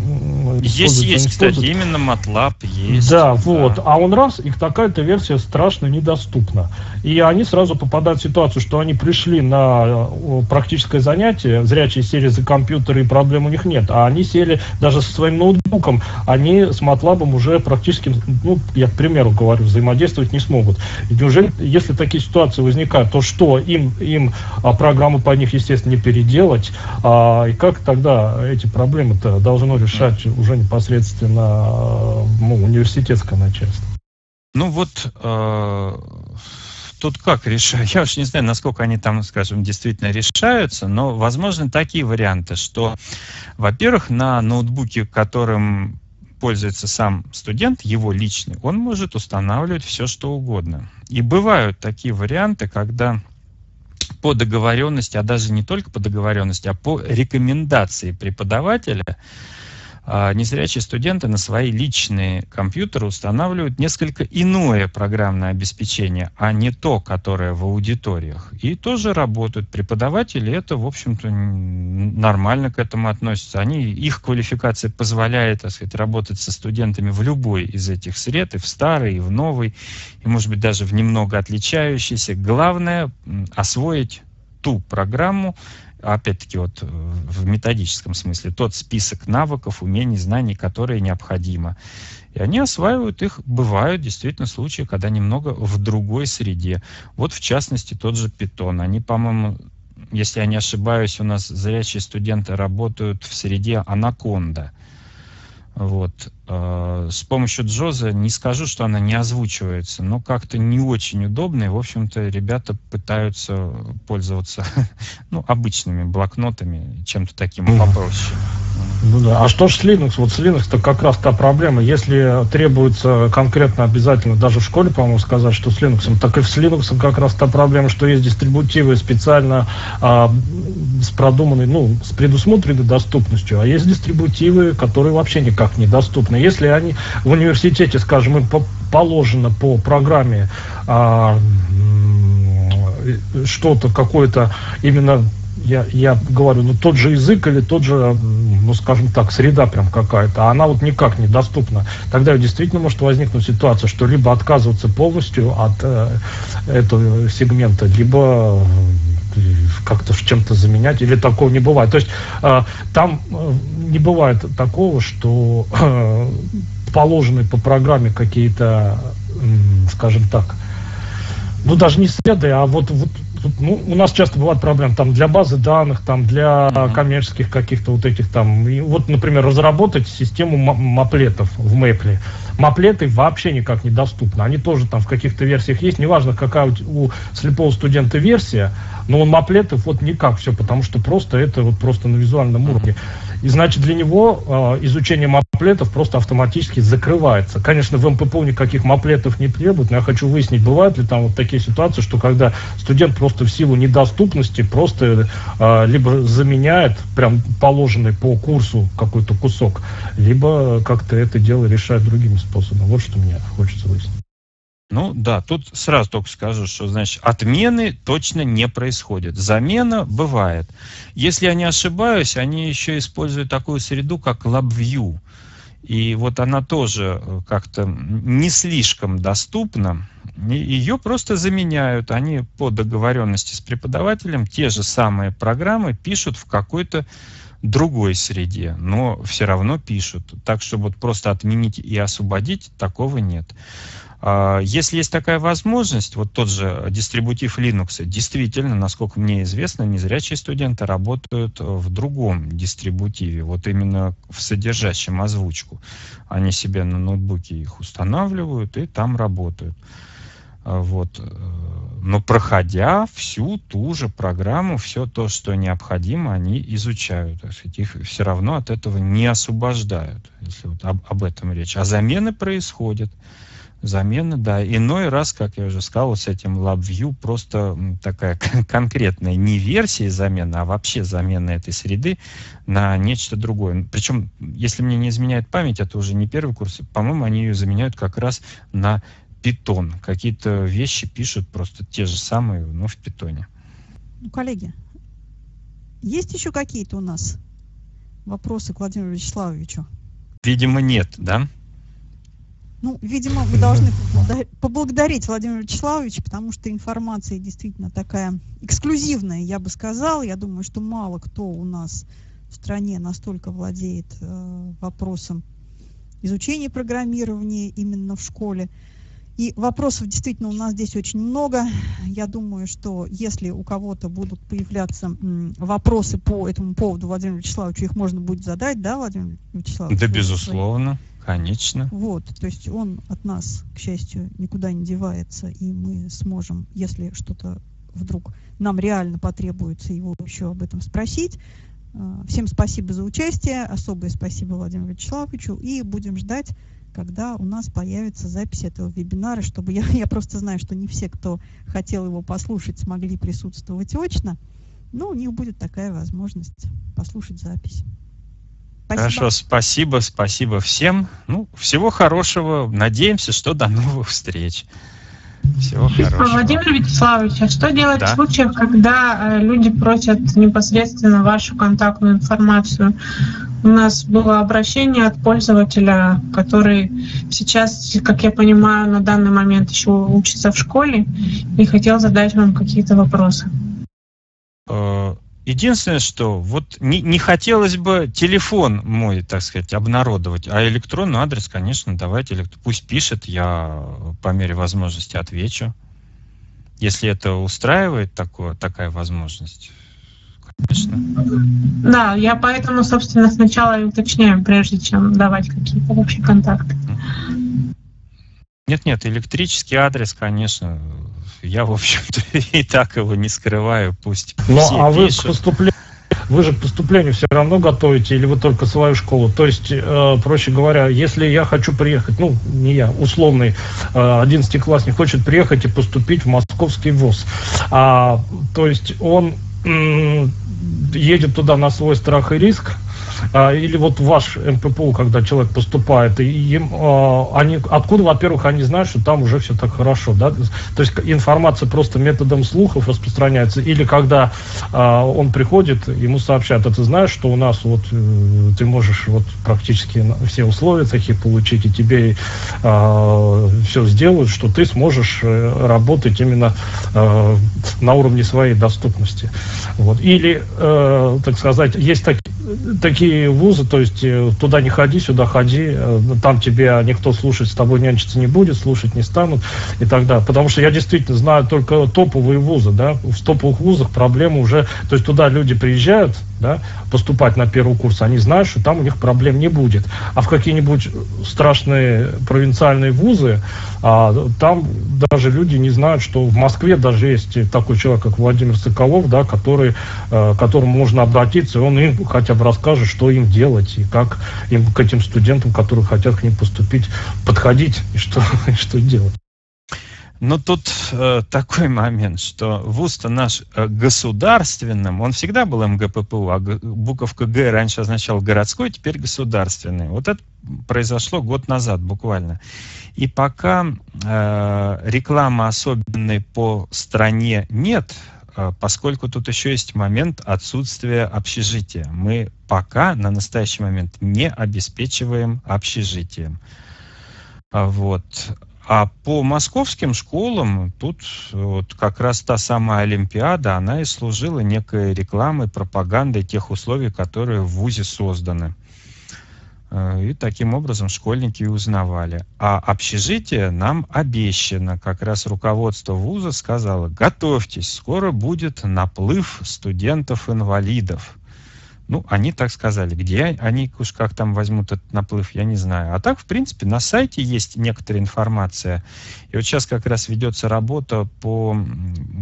используется. Есть, кстати, именно MATLAB есть. Да, вот. А он раз, их такая-то версия страшно недоступна. И они сразу попадают в ситуацию, что они пришли на практическое занятие, зрячие сели за компьютер, и проблем у них нет. А они сели даже со своим ноутбуком, они с MATLAB уже практически, ну, я к примеру говорю, взаимодействовать не смогут. И неужели, если такие ситуации возникают, то что им программу по них, естественно, не переделать? И как тогда эти проблемы-то должно решать уже непосредственно университетское начальство? Ну вот тут как решают? Я уж не знаю, насколько они там, скажем, действительно решаются, но возможны такие варианты, что, во-первых, на ноутбуке, которым пользуется сам студент, его личный, он может устанавливать все, что угодно. И бывают такие варианты, когда по договоренности, а даже не только по договоренности, а по рекомендации преподавателя, незрячие студенты на свои личные компьютеры устанавливают несколько иное программное обеспечение, а не то, которое в аудиториях. И тоже работают преподаватели, это, в общем-то, нормально к этому относятся. Их квалификация позволяет, так сказать, работать со студентами в любой из этих сред, и в старой, и в новой, и, может быть, даже в немного отличающейся. Главное — освоить ту программу, опять-таки, вот в методическом смысле, тот список навыков, умений, знаний, которые необходимо. И они осваивают их, бывают действительно случаи, когда немного в другой среде. Вот, в частности, тот же Python. Они, по-моему, если я не ошибаюсь, у нас зрячие студенты работают в среде Анаконда. Вот. С помощью JAWS не скажу, что она не озвучивается, но как-то не очень удобно, и, в общем-то, ребята пытаются пользоваться обычными блокнотами, чем-то таким попроще. Ну да. А что ж с Linux? Вот с Linux-то как раз та проблема. Если требуется конкретно обязательно, даже в школе, по-моему, сказать, что с Linux, так и с Linux как раз та проблема, что есть дистрибутивы специально с продуманной, с предусмотренной доступностью, а есть дистрибутивы, которые вообще никак недоступны. Если они в университете, скажем, им положено по программе что-то, какое-то именно... Я говорю, тот же язык или тот же, скажем так, среда прям какая-то, а она вот никак недоступна. Тогда действительно может возникнуть ситуация, что либо отказываться полностью от этого сегмента, либо как-то чем-то заменять, или такого не бывает. То есть там не бывает такого, что положенные по программе какие-то, скажем так, даже не среды, а вот у нас часто бывают проблемы там для базы данных, там для коммерческих каких-то вот этих там. И вот, например, разработать систему маплетов в Мэпле. Маплеты вообще никак недоступны. Они тоже там в каких-то версиях есть. Неважно, какая у слепого студента версия, но он маплетов вот никак все, потому что просто это вот просто на визуальном уровне. И значит, для него изучение маплетов просто автоматически закрывается. Конечно, в МППУ никаких маплетов не требуют, но я хочу выяснить, бывают ли там вот такие ситуации, что когда студент просто в силу недоступности просто либо заменяет прям положенный по курсу какой-то кусок, либо как-то это дело решает другими способами. Вот что мне хочется выяснить. Ну да, тут сразу только скажу, что значит отмены точно не происходит. Замена бывает. Если я не ошибаюсь, они еще используют такую среду, как LabVIEW. И вот она тоже как-то не слишком доступна. Ее просто заменяют. Они по договоренности с преподавателем те же самые программы пишут в какой-то другой среде, но все равно пишут. Так что вот просто отменить и освободить, такого нет. Если есть такая возможность, вот тот же дистрибутив Linux, действительно, насколько мне известно, незрячие студенты работают в другом дистрибутиве, вот именно в содержащем озвучку. Они себе на ноутбуке их устанавливают и там работают. Вот. Но проходя всю ту же программу, все то, что необходимо, они изучают. Так сказать, их все равно от этого не освобождают, если вот об этом речь. А замены происходят. Замена, да. Иной раз, как я уже сказал, с этим LabVIEW просто такая конкретная не версия замены, а вообще замена этой среды на нечто другое. Причем, если мне не изменяет память, это уже не первый курс, по-моему, они ее заменяют как раз на Python. Какие-то вещи пишут просто те же самые, но в Python. Коллеги, Есть еще какие-то у нас вопросы к Владимиру Вячеславовичу? Видимо, нет, да? Ну, видимо, вы должны поблагодарить Владимира Вячеславовича, потому что информация действительно такая эксклюзивная, я бы сказала. Я думаю, что мало кто у нас в стране настолько владеет вопросом изучения программирования именно в школе. И вопросов действительно у нас здесь очень много. Я думаю, что если у кого-то будут появляться вопросы по этому поводу Владимиру Вячеславовичу, их можно будет задать, да, Владимир Вячеславович? Да, безусловно. Конечно. Вот, то есть он от нас, к счастью, никуда не девается, и мы сможем, если что-то вдруг нам реально потребуется, его еще об этом спросить. Всем спасибо за участие, особое спасибо Владимиру Вячеславовичу, и будем ждать, когда у нас появится запись этого вебинара, чтобы я просто знаю, что не все, кто хотел его послушать, смогли присутствовать очно, но у них будет такая возможность послушать запись. Спасибо. Хорошо, спасибо всем. Ну, всего хорошего. Надеемся, что до новых встреч. Всего хорошего. Владимир Вячеславович, а что делать в случаях, когда люди просят непосредственно вашу контактную информацию? У нас было обращение от пользователя, который сейчас, как я понимаю, на данный момент еще учится в школе, и хотел задать вам какие-то вопросы. Единственное, что вот не хотелось бы телефон мой, так сказать, обнародовать, а электронный адрес, конечно, давайте, пусть пишет, я по мере возможности отвечу. Если это устраивает, такая возможность, конечно. Да, я поэтому, собственно, сначала и уточняю, прежде чем давать какие-то общие контакты. Нет, электрический адрес, конечно, я, в общем-то, и так его не скрываю, пусть все пишут. Вы же к поступлению все равно готовите, или вы только свою школу? То есть, проще говоря, если я хочу приехать, ну, не я, условный 11-классник хочет приехать и поступить в Московский ВУЗ, то есть он едет туда на свой страх и риск, или вот ваш МППУ, когда человек поступает, и им, откуда, во-первых, они знают, что там уже все так хорошо, да? То есть информация просто методом слухов распространяется, или когда он приходит, ему сообщают, а ты знаешь, что у нас вот ты можешь вот практически все условия такие получить, и тебе все сделают, что ты сможешь работать именно на уровне своей доступности. Вот. Или, так сказать, есть такие вузы, то есть туда не ходи, сюда ходи, там тебя никто слушать, с тобой нянчиться не будет, слушать не станут и так далее. Потому что я действительно знаю только топовые вузы, да, в топовых вузах проблемы уже, то есть туда люди приезжают, да, поступать на первый курс, они знают, что там у них проблем не будет. А в какие-нибудь страшные провинциальные вузы, там даже люди не знают, что в Москве даже есть такой человек, как Владимир Скалов, да, к которому можно обратиться, и он им хотя бы расскажет, что им делать, и как им к этим студентам, которые хотят к ним поступить, подходить, и что делать. Но тут такой момент, что вуз-то наш государственным, он всегда был МГППУ, а буковка «Г» раньше означала городской, теперь государственный. Вот это произошло год назад буквально. И пока рекламы особенной по стране нет, поскольку тут еще есть момент отсутствия общежития. Мы пока на настоящий момент не обеспечиваем общежитием. Вот. А по московским школам тут вот как раз та самая Олимпиада, она и служила некой рекламой, пропагандой тех условий, которые в ВУЗе созданы. И таким образом школьники и узнавали. А общежитие нам обещано. Как раз руководство ВУЗа сказало: готовьтесь, скоро будет наплыв студентов-инвалидов. Ну, они так сказали. Где они, уж как там возьмут этот наплыв, я не знаю. А так, в принципе, на сайте есть некоторая информация. И вот сейчас как раз ведется работа по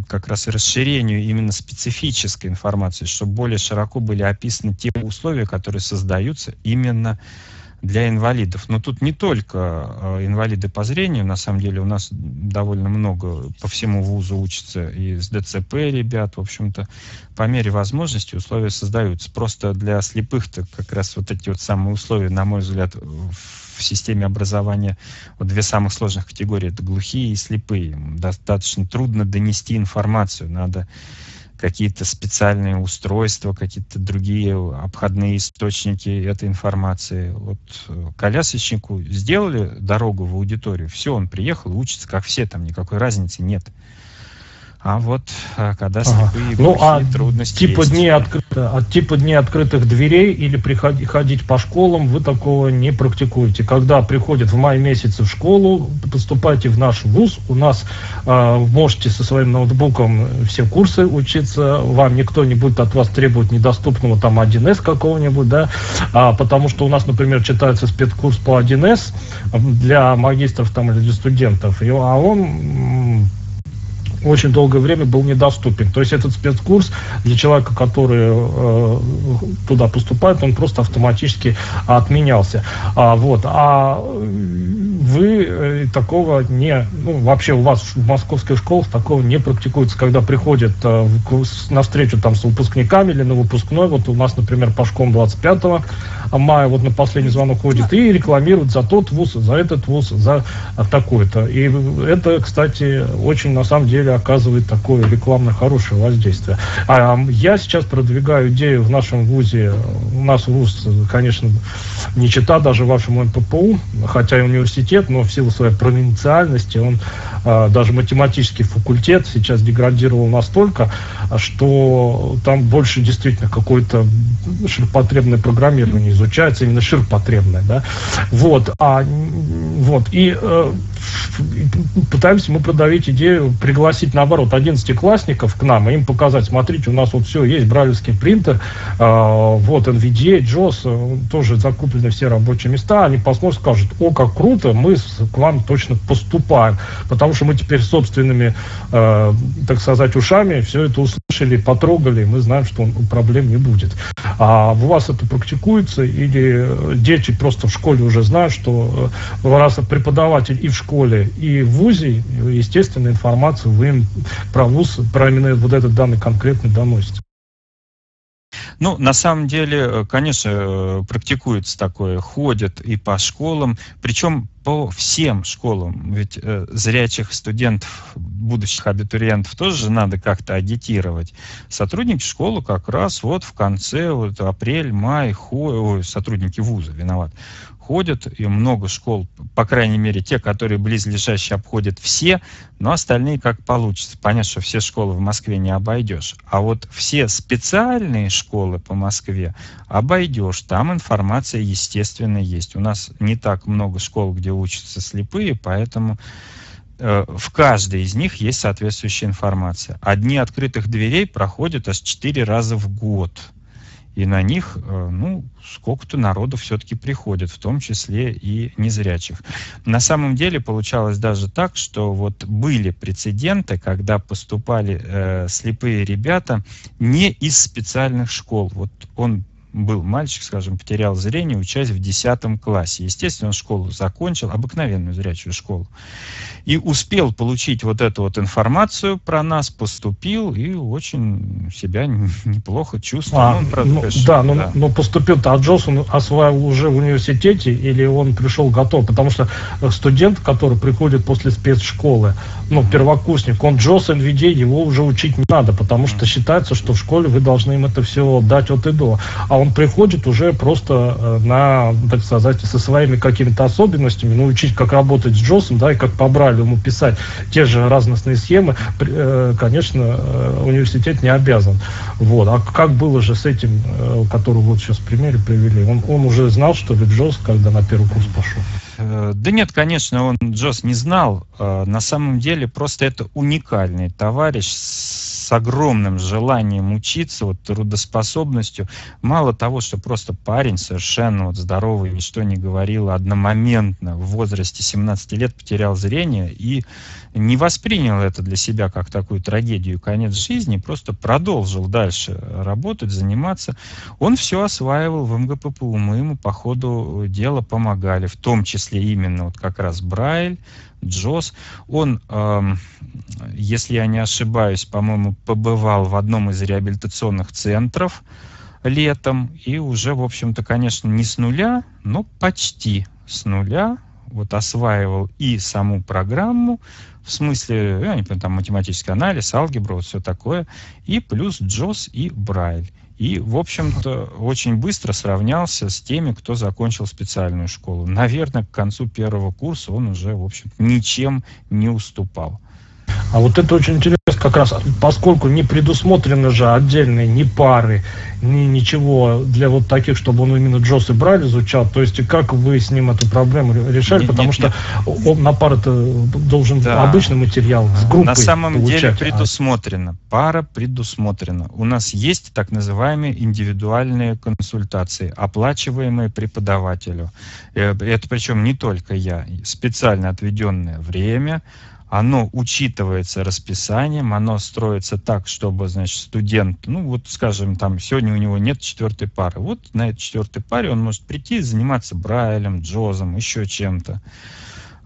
как раз расширению именно специфической информации, чтобы более широко были описаны те условия, которые создаются именно для инвалидов. Но тут не только инвалиды по зрению, на самом деле у нас довольно много по всему вузу учатся и с ДЦП ребят, в общем-то, по мере возможности условия создаются. Просто для слепых-то как раз вот эти вот самые условия, на мой взгляд, в системе образования вот две самых сложных категории — это глухие и слепые. Достаточно трудно донести информацию, надо какие-то специальные устройства, какие-то другие обходные источники этой информации. Вот колясочнику сделали дорогу в аудиторию, все, он приехал, учится, как все, там никакой разницы нет. А вот когда слепые трудности типа есть. Типа дней открытых дверей или ходить по школам вы такого не практикуете. Когда приходят в мае месяце в школу, поступайте в наш вуз. У нас можете со своим ноутбуком все курсы учиться. Вам никто не будет от вас требовать недоступного там 1С какого-нибудь, да? Потому что у нас, например, читается спецкурс по 1С для магистров там, или для студентов. А он очень долгое время был недоступен. То есть этот спецкурс для человека, который туда поступает, он просто автоматически отменялся. Вы такого не... вообще у вас в московских школах такого не практикуется, когда приходят на встречу там с выпускниками или на выпускной. Вот у нас, например, по школам 25 мая вот на последний звонок ходит и рекламирует за тот вуз, за этот вуз, за такой-то. И это, кстати, очень на самом деле оказывает такое рекламно хорошее воздействие. Я сейчас продвигаю идею в нашем вузе. У нас вуз, конечно, не чита даже вашему МППУ, хотя и университет, но в силу своей провинциальности он даже математический факультет сейчас деградировал настолько, что там больше действительно какое-то ширпотребное программирование изучается, именно ширпотребное, да? Пытаемся мы продавить идею, пригласить наоборот 11-классников к нам и им показать: смотрите, у нас вот все есть, брайлевский принтер, NVDA, JAWS, тоже закуплены все рабочие места. Они посмотрят, скажут: о, как круто, мы к вам точно поступаем, потому что мы теперь собственными, так сказать, ушами все это услышали, потрогали, и мы знаем, что проблем не будет. А у вас это практикуется или дети просто в школе уже знают, что раз преподаватель и в школе, и в вузе, естественно, информацию вы им про вуз, про именно вот этот данный конкретный доносите? Ну, на самом деле, конечно, практикуется такое, ходят и по школам, причем по всем школам, ведь зрячих студентов, будущих абитуриентов тоже надо как-то агитировать. Сотрудники школы как раз вот в конце, вот апрель, май, сотрудники вуза, виноват, ходят, и много школ, по крайней мере, те, которые близлежащие, обходят все, но остальные как получится. Понятно, что все школы в Москве не обойдешь, а вот все специальные школы по Москве обойдешь, там информация, естественно, есть. У нас не так много школ, где учатся слепые, поэтому в каждой из них есть соответствующая информация. А дни открытых дверей проходят аж 4 раза в год. И на них, ну, сколько-то народу все-таки приходит, в том числе и незрячих. На самом деле получалось даже так, что вот были прецеденты, когда поступали слепые ребята не из специальных школ. Вот он был мальчик, скажем, потерял зрение, учась в 10 классе. Естественно, он школу закончил, обыкновенную зрячую школу. И успел получить вот эту вот информацию про нас, поступил и очень себя неплохо чувствовал. Но поступил-то от JAWS, он осваивал уже в университете или он пришел готов? Потому что студент, который приходит после спецшколы, первокурсник, он JAWS, NVDA, его уже учить не надо, потому что считается, что в школе вы должны им это все дать от и до. А он приходит уже просто на, так сказать, со своими какими-то особенностями, научить, как работать с JAWS, да, и как по брайлеву писать те же разностные схемы, конечно, университет не обязан. А как было же с этим, который вот сейчас в примере привели? Он уже знал, что ли, JAWS, когда на первый курс пошел? Да нет, конечно, он JAWS не знал. На самом деле просто это уникальный товарищ с огромным желанием учиться, вот трудоспособностью. Мало того, что просто парень совершенно вот здоровый, ничто не говорил, одномоментно в возрасте 17 лет потерял зрение и не воспринял это для себя как такую трагедию, конец жизни, просто продолжил дальше работать, заниматься. Он все осваивал в МГППУ, мы ему по ходу дела помогали, в том числе именно вот как раз Брайль, JAWS. Он, если я не ошибаюсь, по-моему, побывал в одном из реабилитационных центров летом и уже, в общем-то, конечно, не с нуля, но почти с нуля вот осваивал и саму программу, в смысле, я не понимаю, там математический анализ, алгебра, вот все такое, и плюс JAWS и Брайль. И, в общем-то, очень быстро сравнялся с теми, кто закончил специальную школу. Наверное, к концу первого курса он уже, в общем, ничем не уступал. А вот это очень интересно, как раз поскольку не предусмотрены же отдельные ни пары, ни ничего для вот таких, чтобы он именно JAWS и Брайль изучал, то есть как вы с ним эту проблему решали, потому что он на пары-то должен обычный материал с группой. На самом деле предусмотрено, пара предусмотрена. У нас есть так называемые индивидуальные консультации, оплачиваемые преподавателю. Это причем не только я, специально отведенное время, оно учитывается расписанием, оно строится так, чтобы, значит, студент, ну вот, скажем, там сегодня у него нет четвертой пары, вот на этой четвертой паре он может прийти и заниматься Брайлем, Джозом, еще чем-то.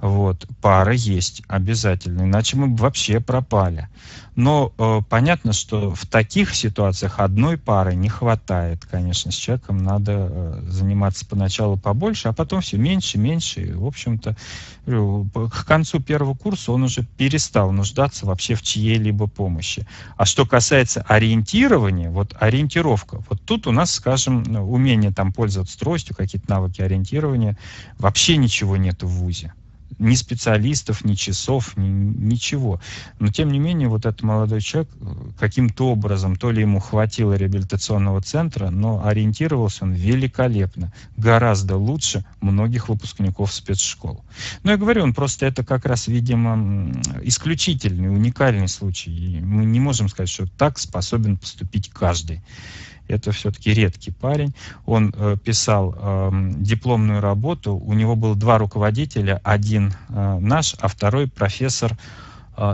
Вот, пара есть обязательно, иначе мы бы вообще пропали. Но понятно, что в таких ситуациях одной пары не хватает, конечно, с человеком надо заниматься поначалу побольше, а потом все меньше, меньше. И, в общем-то, к концу первого курса он уже перестал нуждаться вообще в чьей-либо помощи. А что касается ориентирования, вот ориентировка, вот тут у нас, скажем, умение там пользоваться тростью, какие-то навыки ориентирования, вообще ничего нет в вузе. Ни специалистов, ни часов, ничего. Но, тем не менее, вот этот молодой человек каким-то образом, то ли ему хватило реабилитационного центра, но ориентировался он великолепно, гораздо лучше многих выпускников спецшкол. Но я говорю, он просто это как раз, видимо, исключительный, уникальный случай. И мы не можем сказать, что так способен поступить каждый. Это все-таки редкий парень. Он писал дипломную работу. У него было два руководителя. Один наш, а второй профессор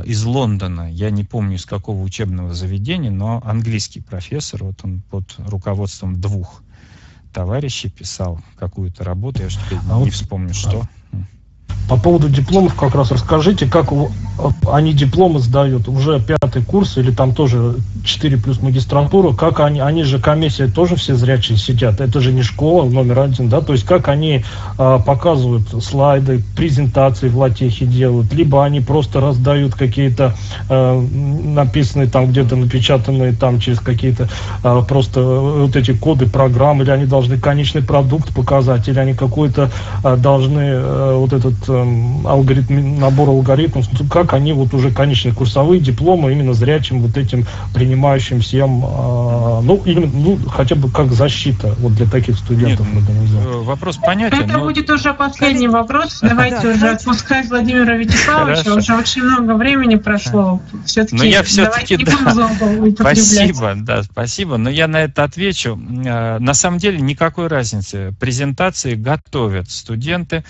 из Лондона. Я не помню, из какого учебного заведения, но английский профессор. Вот он под руководством двух товарищей писал какую-то работу. Я что-то не вспомню, что. По поводу дипломов как раз расскажите, как они дипломы сдают, уже 5-й курс или там тоже 4 плюс магистратура, как они же комиссия тоже все зрячие сидят, это же не школа номер 1, да, то есть как они показывают слайды, презентации в латехе делают, либо они просто раздают какие-то написанные там где-то, напечатанные там через какие-то просто вот эти коды программ, или они должны конечный продукт показать, или они какой-то должны вот этот алгоритм, набор алгоритмов, как они вот уже конечные курсовые дипломы именно зрячим вот этим принимающим всем, хотя бы как защита вот для таких студентов. Нет, вопрос понятен. Это будет уже последний вопрос. Давайте уже отпускать Владимира Вячеславовича. Уже очень много времени прошло. Но я все-таки спасибо, но я на это отвечу. На самом деле никакой разницы. Презентации готовят студенты.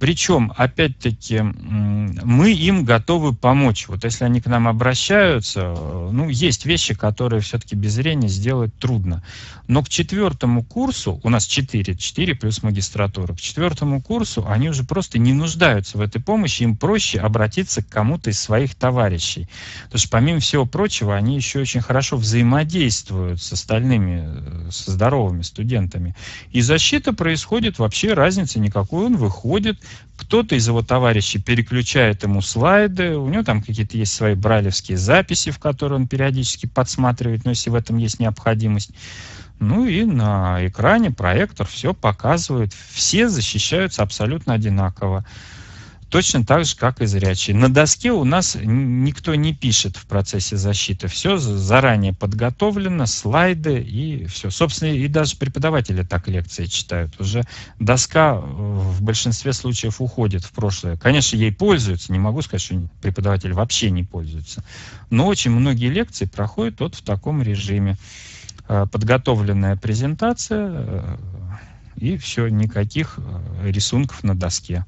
Причем, опять-таки, мы им готовы помочь. Вот если они к нам обращаются, ну, есть вещи, которые все-таки без зрения сделать трудно. Но к 4-му курсу, у нас 4 плюс магистратура, к 4-му курсу они уже просто не нуждаются в этой помощи, им проще обратиться к кому-то из своих товарищей. Потому что, помимо всего прочего, они еще очень хорошо взаимодействуют с остальными, со здоровыми студентами. И защита происходит, вообще разницы никакой, он выходит, кто-то из его товарищей переключает ему слайды, у него там какие-то есть свои брайлевские записи, в которые он периодически подсматривает, но если в этом есть необходимость. Ну и на экране проектор все показывает, все защищаются абсолютно одинаково. Точно так же, как и зрячие. На доске у нас никто не пишет в процессе защиты. Все заранее подготовлено, слайды и все. Собственно, и даже преподаватели так лекции читают. Уже доска в большинстве случаев уходит в прошлое. Конечно, ей пользуются. Не могу сказать, что преподаватель вообще не пользуется. Но очень многие лекции проходят вот в таком режиме. Подготовленная презентация и все, никаких рисунков на доске.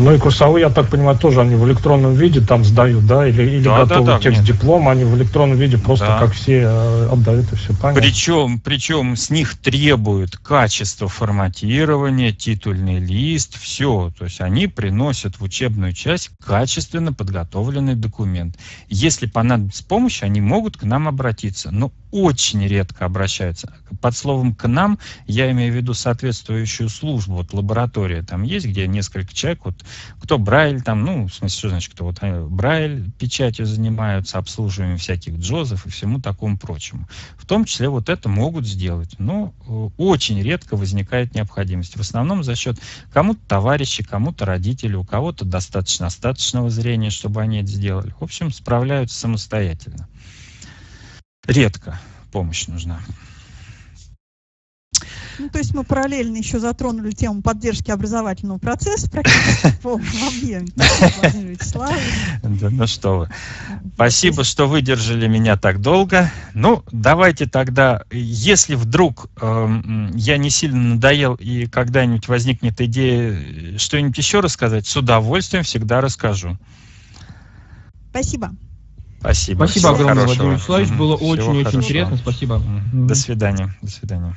Ну и курсовые, я так понимаю, тоже они в электронном виде там сдают, да? Или готовый текст диплома, они в электронном виде просто как все отдают, и все понятно. Причем с них требуют качество форматирования, титульный лист, все. То есть они приносят в учебную часть качественно подготовленный документ. Если понадобится помощь, они могут к нам обратиться. Но очень редко обращаются. Под словом «к нам» я имею в виду соответствующую службу. Вот лаборатория там есть, где несколько человек вот кто Брайль там, ну, в смысле, что значит, кто вот Брайль печатью занимаются, обслуживанием всяких джозов и всему такому прочему. В том числе вот это могут сделать, но очень редко возникает необходимость. В основном за счет кому-то товарищей, кому-то родителей, у кого-то достаточно остаточного зрения, чтобы они это сделали. В общем, справляются самостоятельно. Редко помощь нужна. Ну, то есть мы параллельно еще затронули тему поддержки образовательного процесса практически в полном объеме. Владимир Вячеславович. Да, ну что вы. Спасибо, что выдержали меня так долго. Ну, давайте тогда, если вдруг я не сильно надоел и когда-нибудь возникнет идея что-нибудь еще рассказать, с удовольствием всегда расскажу. Спасибо. Спасибо. Спасибо огромное, Владимир Вячеславович. Было очень-очень интересно. Спасибо. До свидания. До свидания.